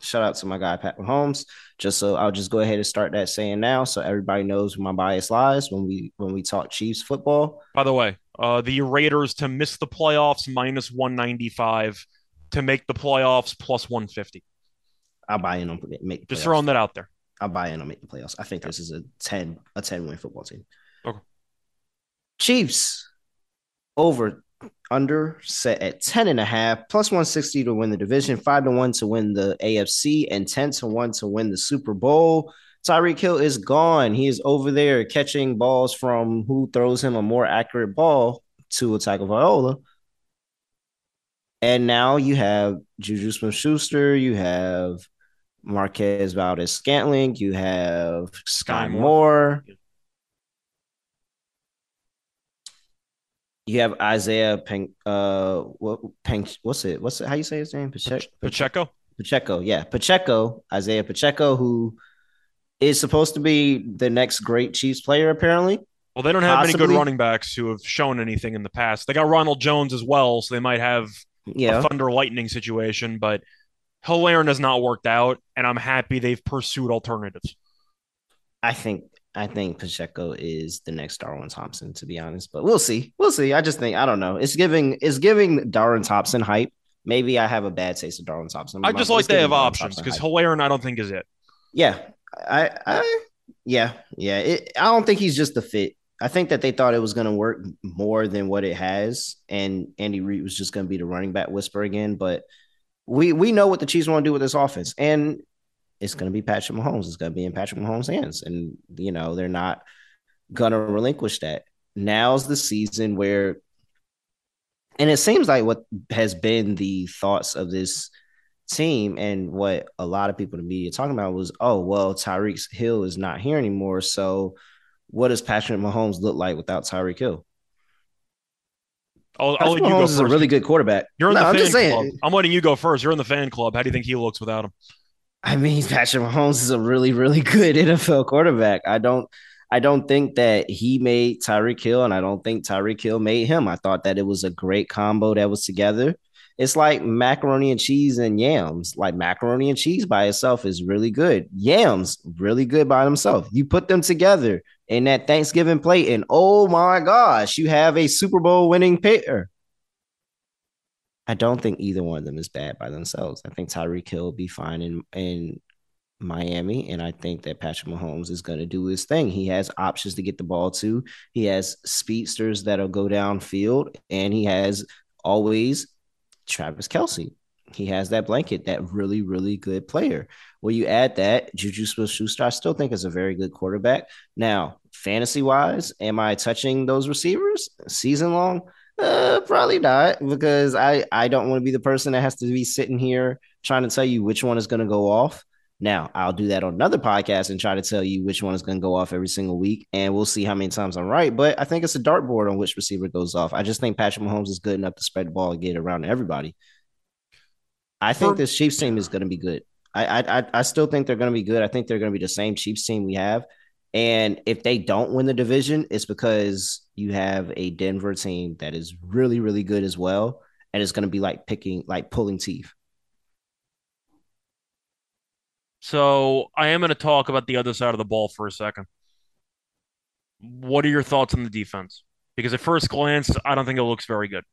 Shout out to my guy, Pat Mahomes. Just so I'll just go ahead and start that saying now so everybody knows where my bias lies when we when we talk Chiefs football. By the way, uh, the Raiders to miss the playoffs, minus one ninety-five. To make the playoffs, plus one fifty. I'll buy in on make the Just playoffs. Throwing that out there. I'll buy in on make the playoffs. I think yeah. this is a ten a ten win football team. Okay. Chiefs over under set at ten and a half, plus one sixty to win the division, five to one to win the A F C, and ten to one to win the Super Bowl. Tyreek Hill is gone. He is over there catching balls from who throws him a more accurate ball to a Tagovailoa. And now you have Juju Smith Schuster, you have Marquez Valdez-Scantling, you have Sky Moore, you have Isaiah Pen- uh what Pen- what's it? What's it? How you say his name? Pache- Pacheco. Pacheco, yeah. Pacheco, Isaiah Pacheco, who is supposed to be the next great Chiefs player, apparently. Well, they don't have Possibly. many good running backs who have shown anything in the past. They got Ronald Jones as well, so they might have Yeah. a thunder lightning situation, but Hilarion has not worked out, and I'm happy they've pursued alternatives. I think I think Pacheco is the next Darwin Thompson, to be honest, but we'll see. We'll see. I just think I don't know. It's giving it's giving Darwin Thompson hype. Maybe I have a bad taste of Darwin Thompson. I just like they have options because Hilarion I don't think is it. Yeah. I I yeah, yeah. It, I don't think he's just the fit. I think that they thought it was going to work more than what it has, and Andy Reid was just going to be the running back whisperer again. But we we know what the Chiefs want to do with this offense, and it's going to be Patrick Mahomes. It's going to be in Patrick Mahomes' hands, and you know they're not going to relinquish that. Now's the season where, and it seems like what has been the thoughts of this team and what a lot of people in the media are talking about was, oh well, Tyreek Hill is not here anymore, so. What does Patrick Mahomes look like without Tyreek Hill? I'll, Patrick I'll let Mahomes you go first. Is a really good quarterback. You're in no, the I'm fan just saying. club. I'm letting you go first. You're in the fan club. How do you think he looks without him? I mean, Patrick Mahomes is a really, really good N F L quarterback. I don't, I don't think that he made Tyreek Hill, and I don't think Tyreek Hill made him. I thought that it was a great combo that was together. It's like macaroni and cheese and yams. Like macaroni and cheese by itself is really good. Yams, really good by themselves. You put them together in that Thanksgiving plate, and oh my gosh, you have a Super Bowl winning pair. I don't think either one of them is bad by themselves. I think Tyreek Hill will be fine in, in Miami, and I think that Patrick Mahomes is going to do his thing. He has options to get the ball to. He has speedsters that'll go downfield, and he has always Travis Kelce. He has that blanket, that really, really good player. Well, you add that, Juju Smith Schuster, I still think is a very good quarterback. Now, fantasy-wise, am I touching those receivers season-long? Uh, probably not, because I, I don't want to be the person that has to be sitting here trying to tell you which one is going to go off. Now, I'll do that on another podcast and try to tell you which one is going to go off every single week, and we'll see how many times I'm right. But I think it's a dartboard on which receiver goes off. I just think Patrick Mahomes is good enough to spread the ball and get it around to everybody. I think this Chiefs team is going to be good. I I I still think they're going to be good. I think they're going to be the same Chiefs team we have. And if they don't win the division, it's because you have a Denver team that is really, really good as well. And it's going to be like picking, like pulling teeth. So I am going to talk about the other side of the ball for a second. What are your thoughts on the defense? Because at first glance, I don't think it looks very good.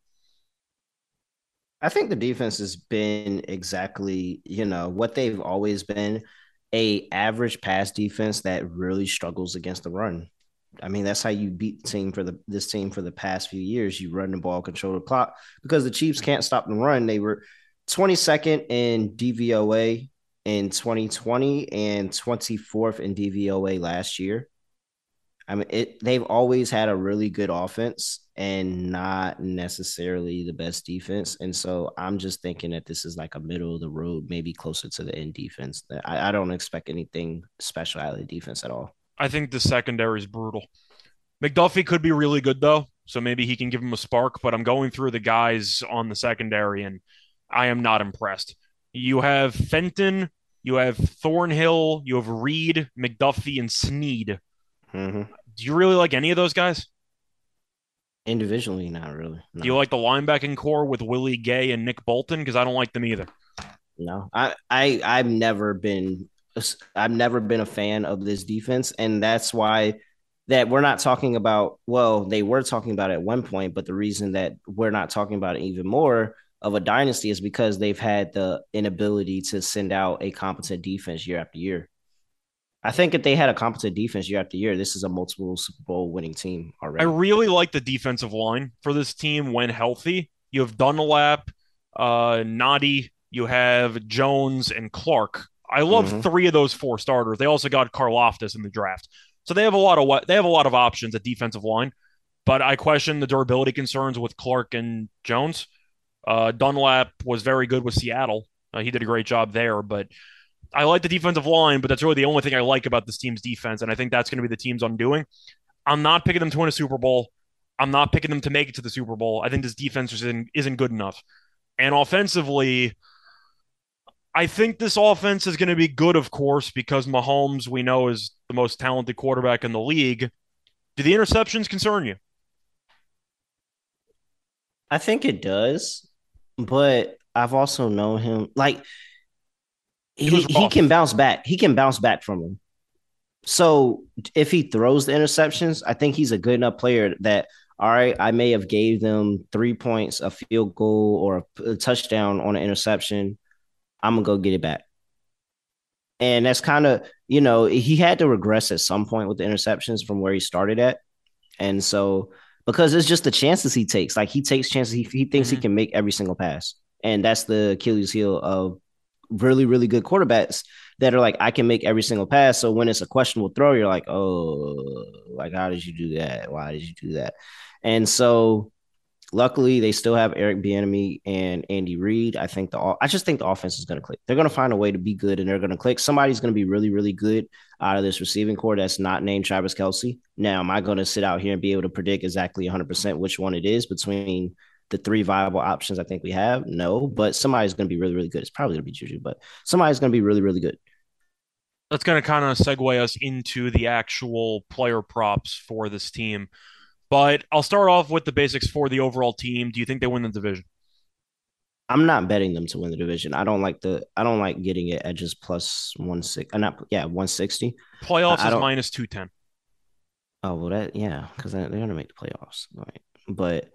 I think the defense has been exactly, you know, what they've always been. A average pass defense that really struggles against the run. I mean, that's how you beat the team for the this team for the past few years. You run the ball, control the clock, because the Chiefs can't stop the run. They were twenty-second in D V O A in twenty twenty and twenty-fourth in D V O A last year. I mean, it, they've always had a really good offense and not necessarily the best defense. And so I'm just thinking that this is like a middle of the road, maybe closer to the end defense. I, I don't expect anything special out of the defense at all. I think the secondary is brutal. McDuffie could be really good, though, so maybe he can give him a spark. But I'm going through the guys on the secondary, and I am not impressed. You have Fenton, you have Thornhill, you have Reed, McDuffie, and Sneed. Mm-hmm. Do you really like any of those guys? Individually, not really. No. Do you like the linebacking core with Willie Gay and Nick Bolton? Because I don't like them either. No, I, I, I've never been, I've never been a fan of this defense, and that's why that we're not talking about. Well, they were talking about it at one point, but the reason that we're not talking about it even more of a dynasty is because they've had the inability to send out a competent defense year after year. I think if they had a competent defense year after year, this is a multiple Super Bowl winning team already. I really like the defensive line for this team when healthy. You have Dunlap, uh, Noddy, you have Jones, and Clark. I love mm-hmm. three of those four starters. They also got Karlaftis in the draft, so they have a lot of they have a lot of options at defensive line. But I question the durability concerns with Clark and Jones. Uh, Dunlap was very good with Seattle. Uh, he did a great job there, but. I like the defensive line, but that's really the only thing I like about this team's defense, and I think that's going to be the team's undoing. I'm not picking them to win a Super Bowl. I'm not picking them to make it to the Super Bowl. I think this defense isn't, isn't good enough. And offensively, I think this offense is going to be good, of course, because Mahomes, we know, is the most talented quarterback in the league. Do the interceptions concern you? I think it does, but I've also known him, like... He, he can bounce back. He can bounce back from him. So if he throws the interceptions, I think he's a good enough player that, all right, I may have gave them three points, a field goal, or a, a touchdown on an interception. I'm going to go get it back. And that's kind of, you know, he had to regress at some point with the interceptions from where he started at. And so because it's just the chances he takes. Like he takes chances. He, he thinks mm-hmm. he can make every single pass. And that's the Achilles heel of really, really good quarterbacks that are like, I can make every single pass. So when it's a questionable throw, you're like, oh, like, how did you do that? Why did you do that? And so luckily they still have Eric Bieniemy and Andy Reid. I think the, I just think the offense is going to click. They're going to find a way to be good and they're going to click. Somebody's going to be really, really good out of this receiving core that's not named Travis Kelce. Now, am I going to sit out here and be able to predict exactly one hundred percent which one it is between the three viable options I think we have? No, but somebody's going to be really, really good. It's probably going to be Juju, but somebody's going to be really, really good. That's going to kind of segue us into the actual player props for this team. But I'll start off with the basics for the overall team. Do you think they win the division? I'm not betting them to win the division. I don't like the. I don't like getting it at just plus one six. Not yeah, one sixty. Playoffs I, is I minus two ten. Oh well, that yeah, because they're going to make the playoffs, right? But.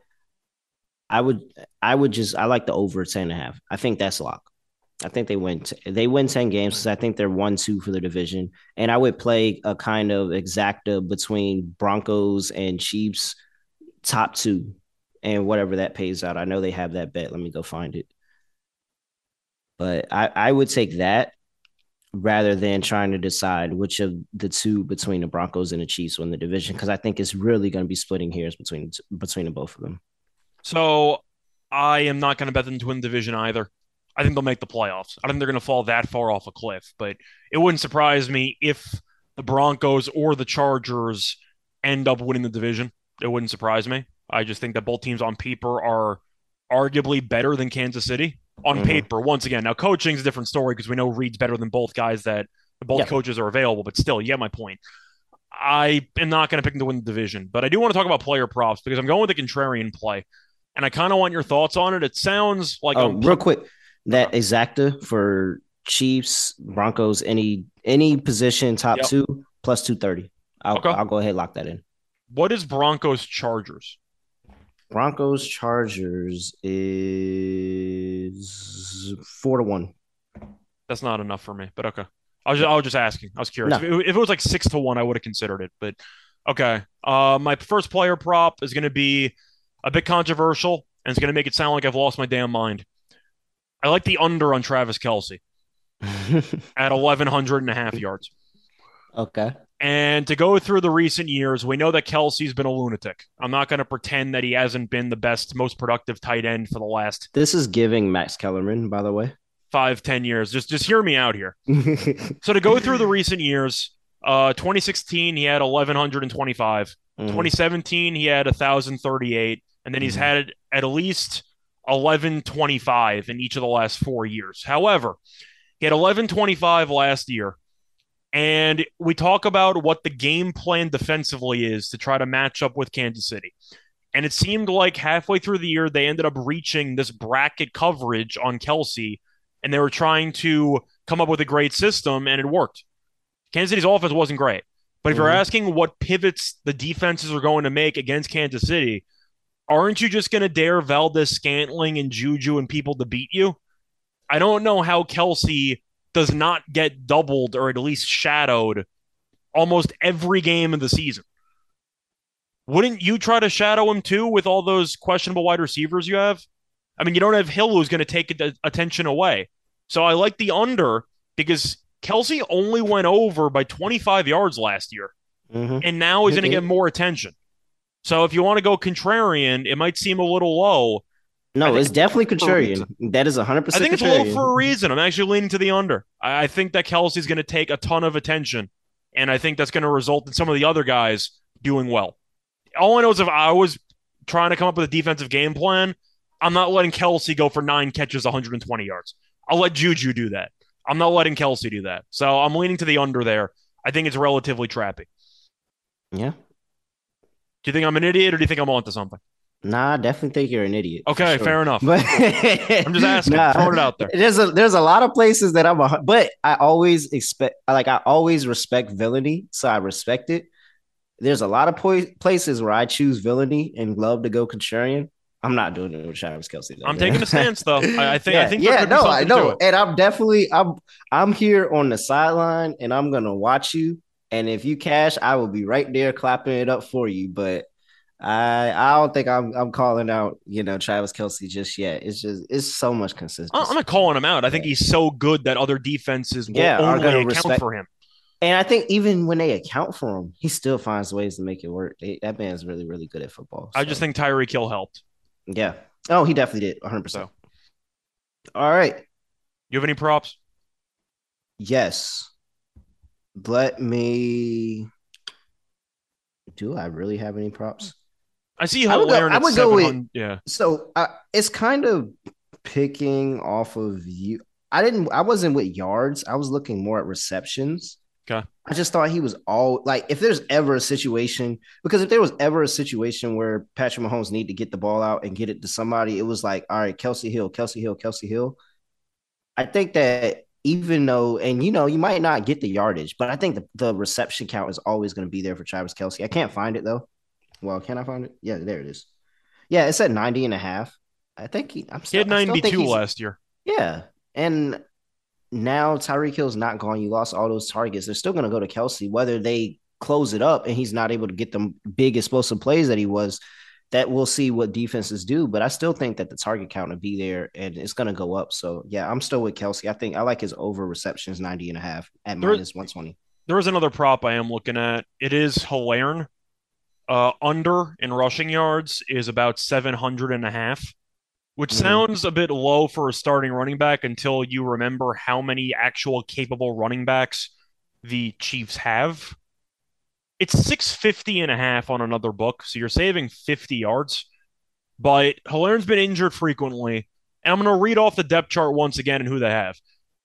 I would, I would just, I like the over ten and a half. I think that's a lock. I think they win, t- they win ten games because I think they're one, two for the division. And I would play a kind of exacta between Broncos and Chiefs top two and whatever that pays out. I know they have that bet. Let me go find it. But I, I would take that. rather than trying to decide which of the two between the Broncos and the Chiefs win the division, because I think it's really going to be splitting hairs between between the both of them. So I am not going to bet them to win the division either. I think they'll make the playoffs. I don't think they're going to fall that far off a cliff, but it wouldn't surprise me if the Broncos or the Chargers end up winning the division. It wouldn't surprise me. I just think that both teams on paper are arguably better than Kansas City on mm-hmm. paper. Once again, now coaching is a different story because we know Reid's better than both guys that both yeah. coaches are available, but still, you get my point. I am not going to pick them to win the division, but I do want to talk about player props because I'm going with the contrarian play and I kind of want your thoughts on it. It sounds like oh, a real quick, that exacta for Chiefs, Broncos, any, any position, top yep. two plus two thirty. I'll, okay. I'll go ahead and lock that in. What is Broncos Chargers? Broncos Chargers is four to one. That's not enough for me, but okay. I was just, I was just asking. I was curious. No. If it was like six to one, I would have considered it, but okay. Uh, my first player prop is going to be a bit controversial and it's going to make it sound like I've lost my damn mind. I like the under on Travis Kelce at eleven hundred and a half yards. Okay. And to go through the recent years, we know that Kelce's been a lunatic. I'm not going to pretend that he hasn't been the best, most productive tight end for the last. This is giving Max Kellerman, by the way. Five, ten years. Just just hear me out here. So to go through the recent years, uh, twenty sixteen, he had eleven twenty-five. Mm-hmm. twenty seventeen, he had one thousand thirty-eight. And then he's mm-hmm. had at least eleven twenty-five in each of the last four years. However, he had eleven twenty-five last year. And we talk about what the game plan defensively is to try to match up with Kansas City. And it seemed like halfway through the year, they ended up reaching this bracket coverage on Kelce, and they were trying to come up with a great system, and it worked. Kansas City's offense wasn't great. But if mm-hmm. you're asking what pivots the defenses are going to make against Kansas City, aren't you just going to dare Valdez-Scantling and Juju and people to beat you? I don't know how Kelce does not get doubled or at least shadowed almost every game of the season. Wouldn't you try to shadow him too with all those questionable wide receivers you have? I mean, you don't have Hill who's going to take attention away. So I like the under because Kelce only went over by twenty-five yards last year, mm-hmm. and now he's going to get more attention. So if you want to go contrarian, it might seem a little low. No, it's definitely contrarian. That is one hundred percent I think it's contrarian. Low for a reason. I'm actually leaning to the under. I think that Kelce's going to take a ton of attention, and I think that's going to result in some of the other guys doing well. All I know is if I was trying to come up with a defensive game plan, I'm not letting Kelce go for nine catches, one hundred twenty yards. I'll let Juju do that. I'm not letting Kelce do that. So I'm leaning to the under there. I think it's relatively trappy. Yeah. Do you think I'm an idiot, or do you think I'm onto something? Nah, I definitely think you're an idiot. Okay, sure. Fair enough. But I'm just asking. Nah, throwing it out there. There's a there's a lot of places that I'm a, but I always expect like I always respect villainy, so I respect it. There's a lot of po- places where I choose villainy and love to go contrarian. I'm not doing it with Travis Kelce. Though, I'm man. taking a stance though. I, I think. Yeah, I think. Yeah, no, I know, and I'm definitely I'm I'm here on the sideline, and I'm gonna watch you. And if you cash, I will be right there clapping it up for you. But I I don't think I'm I'm calling out, you know, Travis Kelce just yet. It's just it's so much consistency. I'm not calling him out. I think he's so good that other defenses will yeah, only account respect- for him. And I think even when they account for him, he still finds ways to make it work. They, that man's really, really good at football. So. I just think Tyreek Hill helped. Yeah. Oh, he definitely did. one hundred percent. So. All right. You have any props? Yes. Let me. Do I really have any props? I see how I would go with. Yeah. So uh, it's kind of picking off of you. I didn't. I wasn't with yards. I was looking more at receptions. Okay. I just thought he was all like, if there's ever a situation, because if there was ever a situation where Patrick Mahomes needed to get the ball out and get it to somebody, it was like, all right, Kelce Hill, Kelce Hill, Kelce Hill. I think that even though, and you know, you might not get the yardage, but I think the, the reception count is always going to be there for Travis Kelce. I can't find it though. Well, can I find it? Yeah, there it is. Yeah, it's at ninety and a half. I think he, I'm still, he had ninety-two last year. Yeah. And now Tyreek Hill's not gone. You lost all those targets. They're still going to go to Kelce, whether they close it up and he's not able to get them big explosive plays that he was. that we'll see what defenses do, but I still think that the target count will be there and it's going to go up. So yeah, I'm still with Kelce. I think I like his over receptions, ninety and a half at there, minus one twenty. There is another prop I am looking at. It is Hilarion. Uh, under in rushing yards is about seven hundred and a half, which mm. sounds a bit low for a starting running back until you remember how many actual capable running backs the Chiefs have. It's six fifty and a half on another book, so you're saving fifty yards. But Hilarion's been injured frequently, and I'm going to read off the depth chart once again and who they have.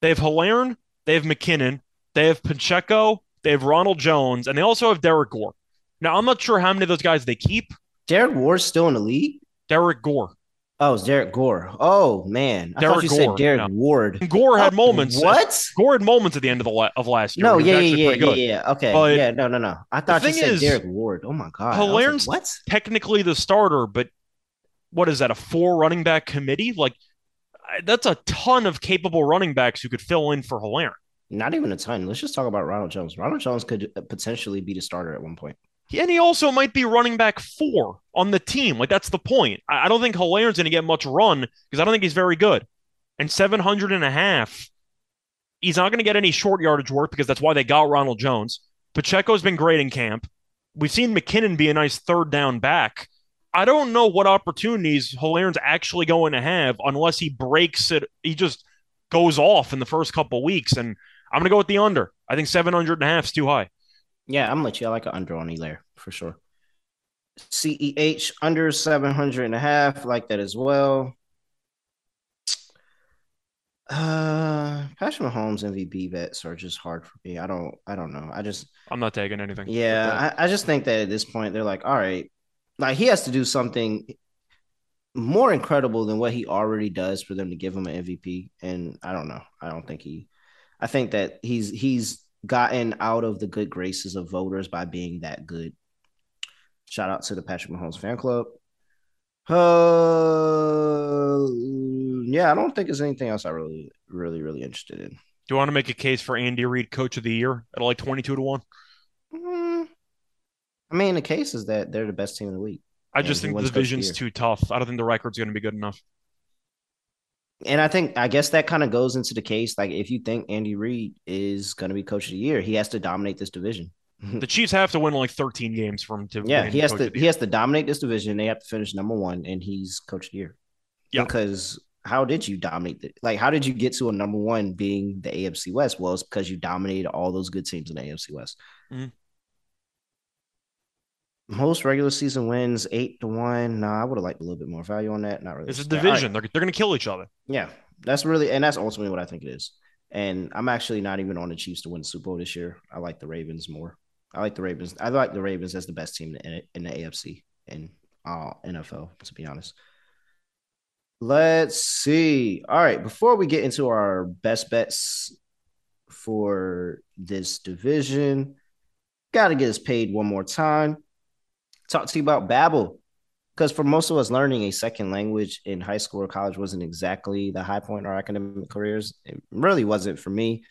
They have Hilarion, they have McKinnon, they have Pacheco, they have Ronald Jones, and they also have Derek Gore. Now, I'm not sure how many of those guys they keep. Derek Gore's still in the league? Derek Gore. Oh, it's Derek Gore. Oh, man. I Derek thought you Gore, said Derek no. Ward. And Gore had oh, moments. What? Gore had moments at the end of the la- of last year. No, yeah, yeah, yeah, yeah. Okay. But yeah, no, no, no. I thought you said is, Derek Ward. Oh, my God. Hilarious. Like, what? Technically the starter, but what is that, a four running back committee? Like, that's a ton of capable running backs who could fill in for Hilarion. Not even a ton. Let's just talk about Ronald Jones. Ronald Jones could potentially be the starter at one point. And he also might be running back four on the team. Like, that's the point. I don't think Hilarion's going to get much run because I don't think he's very good. And seven hundred and a half, he's not going to get any short yardage work because that's why they got Ronald Jones. Pacheco's been great in camp. We've seen McKinnon be a nice third down back. I don't know what opportunities Hilarion's actually going to have unless he breaks it. He just goes off in the first couple weeks. And I'm going to go with the under. I think seven hundred and a half is too high. Yeah, I'm with you. I like an under on Hilaire for sure. C E H under seven hundred and a half. Like that as well. Uh, Patrick Mahomes M V P bets are just hard for me. I don't, I don't know. I just, I'm not taking anything. Yeah. I, I just think that at this point they're like, all right, like he has to do something more incredible than what he already does for them to give him an M V P. And I don't know. I don't think he, I think that he's, he's, gotten out of the good graces of voters by being that good. Shout out to the Patrick Mahomes fan club. Uh, yeah, I don't think there's anything else I really, really, really interested in. Do you want to make a case for Andy Reid Coach of the Year at like twenty-two to one? Mm, I mean, the case is that they're the best team in the league. I just think the division's too tough. I don't think the record's going to be good enough. And I think, I guess that kind of goes into the case. Like, if you think Andy Reid is going to be coach of the year, he has to dominate this division. The Chiefs have to win like thirteen games for him to. Yeah, he has to. He has to dominate this division. They have to finish number one, and he's coach of the year. Yeah. Because how did you dominate it? Like, how did you get to a number one being the A F C West? Well, it's because you dominated all those good teams in the A F C West. Mm-hmm. Most regular season wins, eight to one. Nah, I would have liked a little bit more value on that. Not really. It's a division. Right. They're, they're going to kill each other. Yeah, that's really, and that's ultimately what I think it is. And I'm actually not even on the Chiefs to win the Super Bowl this year. I like the Ravens more. I like the Ravens. I like the Ravens as the best team in, in the A F C and all N F L, to be honest. Let's see. All right, before we get into our best bets for this division, got to get us paid one more time. Talk to you about Babbel, because for most of us, learning a second language in high school or college wasn't exactly the high point in our academic careers. It really wasn't for me,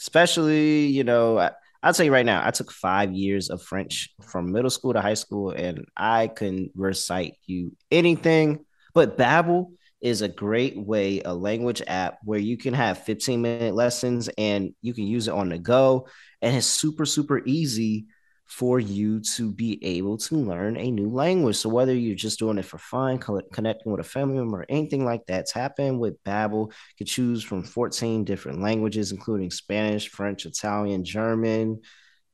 especially, you know, I, I'll tell you right now, I took five years of French from middle school to high school, and I couldn't recite you anything. But Babbel is a great way, a language app where you can have fifteen-minute lessons, and you can use it on the go, and it's super, super easy for you to be able to learn a new language. So whether you're just doing it for fun, connecting with a family member, or anything like that's happened with Babbel, you can choose from fourteen different languages, including Spanish, French, Italian, German.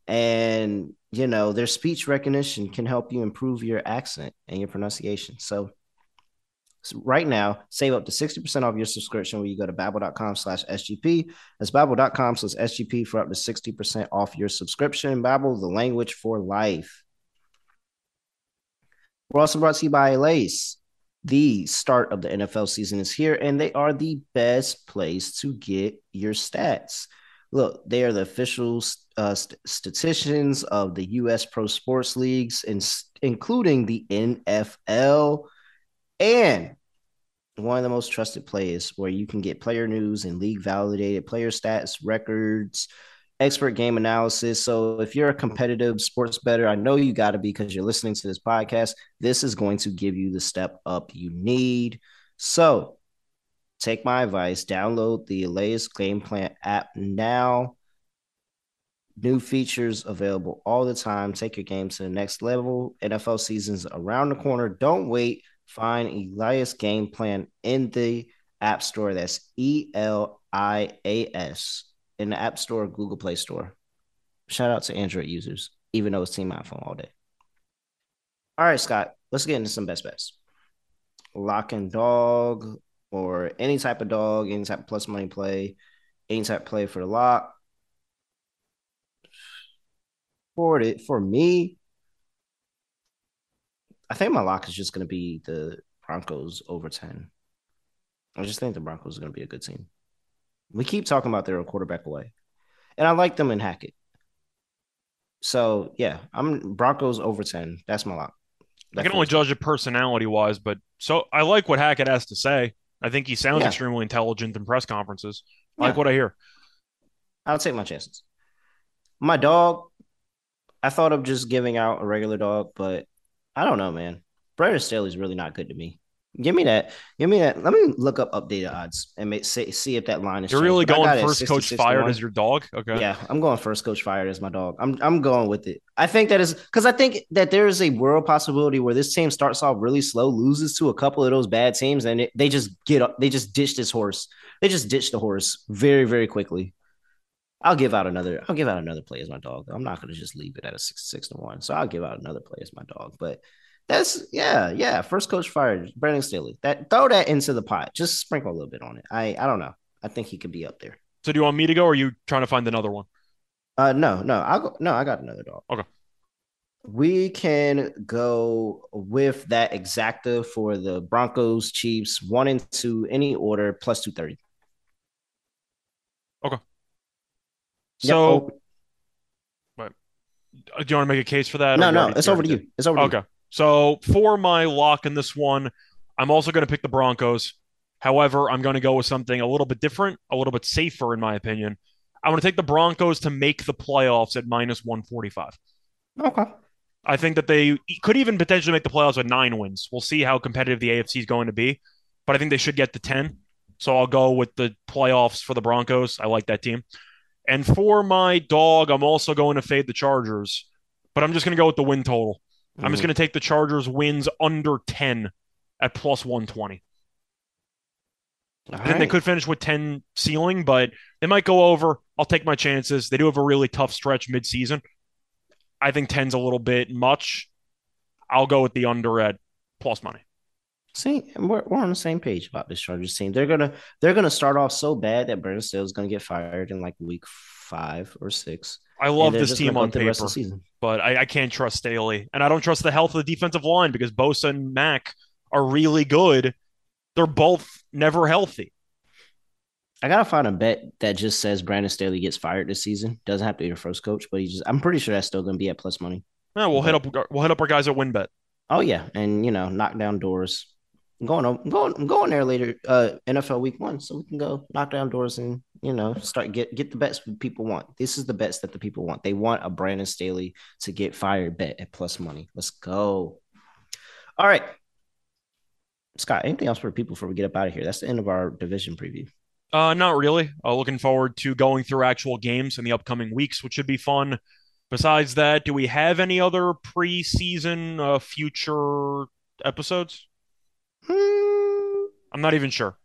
And, you know, their speech recognition can help you improve your accent and your pronunciation. So, so right now, save up to sixty percent off your subscription when you go to babbel.com slash SGP. That's babbel.com slash SGP for up to sixty percent off your subscription. Babbel, the language for life. We're also brought to you by Lace. The start of the N F L season is here, and they are the best place to get your stats. Look, they are the official uh, st- statisticians of the U S Pro Sports Leagues, in- including the N F L. And one of the most trusted places where you can get player news and league validated player stats, records, expert game analysis. So if you're a competitive sports bettor, I know you got to be because you're listening to this podcast. This is going to give you the step up you need. So take my advice. Download the latest game plan app now. New features available all the time. Take your game to the next level. N F L season's around the corner. Don't wait. Find Elias Game Plan in the App Store. That's E L I A S in the App Store, Google Play Store. Shout out to Android users, even though it's Team iPhone all day. All right, Scott, let's get into some best bets. Lock and dog or any type of dog, any type of plus money play, any type of play for the lock. For it, for me, I think my lock is just going to be the Broncos over ten. I just think the Broncos are going to be a good team. We keep talking about they're a quarterback away, and I like them in Hackett. So, yeah, I'm Broncos over ten. That's my lock. That I can only good. judge it personality-wise, but so I like what Hackett has to say. I think he sounds yeah. extremely intelligent in press conferences. I yeah. like what I hear. I'll take my chances. My dog, I thought of just giving out a regular dog, but I don't know, man. Brandon Staley's really not good to me. Give me that. Give me that. Let me look up updated odds and make, see, see if that line is. You're changed. Really going first coach fired as your dog? Okay. Yeah, I'm going first coach fired as my dog. I'm I'm going with it. I think that is because I think that there is a world possibility where this team starts off really slow, loses to a couple of those bad teams, and it, they just get up. They just ditch this horse. They just ditch the horse very, very quickly. I'll give out another. I'll give out another play as my dog. I'm not going to just leave it at a six, six to one. So I'll give out another play as my dog. But that's yeah, yeah. First coach fired, Brandon Staley. That throw that into the pot. Just sprinkle a little bit on it. I I don't know. I think he could be up there. So do you want me to go, or are you trying to find another one? Uh, no, no. I'll go. No, I got another dog. Okay. We can go with that exacta for the Broncos, Chiefs, one and two, any order, plus two thirty. Okay. So, yep. do you want to make a case for that? No, no, it's over to you. It's over to you. Okay. So, for my lock in this one, I'm also going to pick the Broncos. However, I'm going to go with something a little bit different, a little bit safer, in my opinion. I'm going to take the Broncos to make the playoffs at minus one forty-five. Okay. I think that they could even potentially make the playoffs with nine wins. We'll see how competitive the A F C is going to be, but I think they should get to ten. So, I'll go with the playoffs for the Broncos. I like that team. And for my dog, I'm also going to fade the Chargers, but I'm just going to go with the win total. Mm-hmm. I'm just going to take the Chargers wins under ten at plus one twenty. All and right. They could finish with ten ceiling, but they might go over. I'll take my chances. They do have a really tough stretch midseason. I think ten's a little bit much. I'll go with the under at plus money. See, we're we're on the same page about this Chargers team. They're gonna they're gonna start off so bad that Brandon Staley's gonna get fired in like week five or six. I love this team on paper, but I, I can't trust Staley, and I don't trust the health of the defensive line because Bosa and Mack are really good. They're both never healthy. I gotta find a bet that just says Brandon Staley gets fired this season. Doesn't have to be your first coach, but he just I'm pretty sure that's still gonna be at plus money. Yeah, we'll hit up we'll hit up our guys at WinBet. Oh yeah, and you know, knock down doors. I'm going, I'm going, I'm going there later. Uh, N F L Week One, so we can go knock down doors and you know start get get the bets people want. This is the bets that the people want. They want a Brandon Staley to get fired bet at plus money. Let's go. All right, Scott. Anything else for people before we get up out of here? That's the end of our division preview. Uh, not really. Uh, looking forward to going through actual games in the upcoming weeks, which should be fun. Besides that, do we have any other preseason uh, future episodes? I'm not even sure.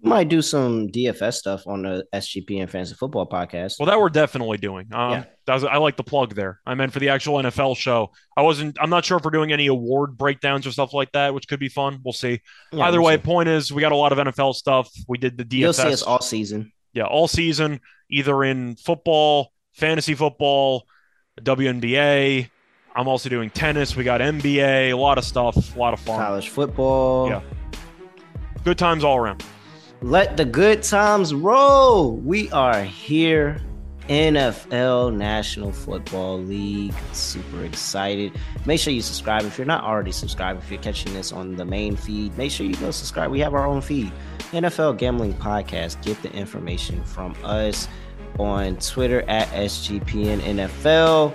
We might do some D F S stuff on the S G P and Fantasy Football podcast. Well, that we're definitely doing. Um, yeah. that was, I like the plug there. I meant for the actual N F L show. I wasn't. I'm not sure if we're doing any award breakdowns or stuff like that, which could be fun. We'll see. Yeah, Either we'll way, see. Point is we got a lot of N F L stuff. We did the D F S. You'll see us all season. Yeah, all season, either in football, fantasy football, W N B A. I'm also doing tennis. We got N B A, a lot of stuff, a lot of fun. College football. Yeah. Good times all around. Let the good times roll. We are here. N F L National Football League. Super excited. Make sure you subscribe. If you're not already subscribed, if you're catching this on the main feed, make sure you go subscribe. We have our own feed. N F L Gambling Podcast. Get the information from us. on Twitter at S G P N N F L.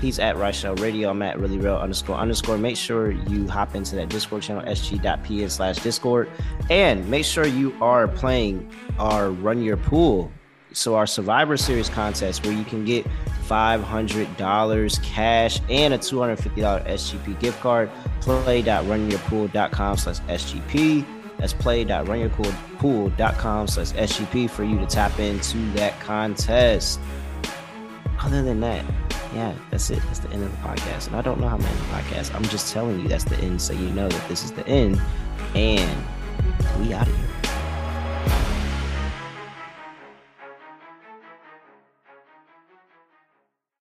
He's at Ryshow Radio. I'm at ReallyReal underscore underscore. Make sure you hop into that Discord channel, sg.pn slash Discord. And make sure you are playing our Run Your Pool. So our Survivor Series contest where you can get five hundred dollars cash and a two hundred fifty dollars S G P gift card. Play.run your pool dot com slash S G P. That's play.run your pool dot com slash S G P for you to tap into that contest. Other than that, yeah, that's it. That's the end of the podcast. And I don't know how many podcasts. I'm just telling you that's the end so you know that this is the end. And we out of here.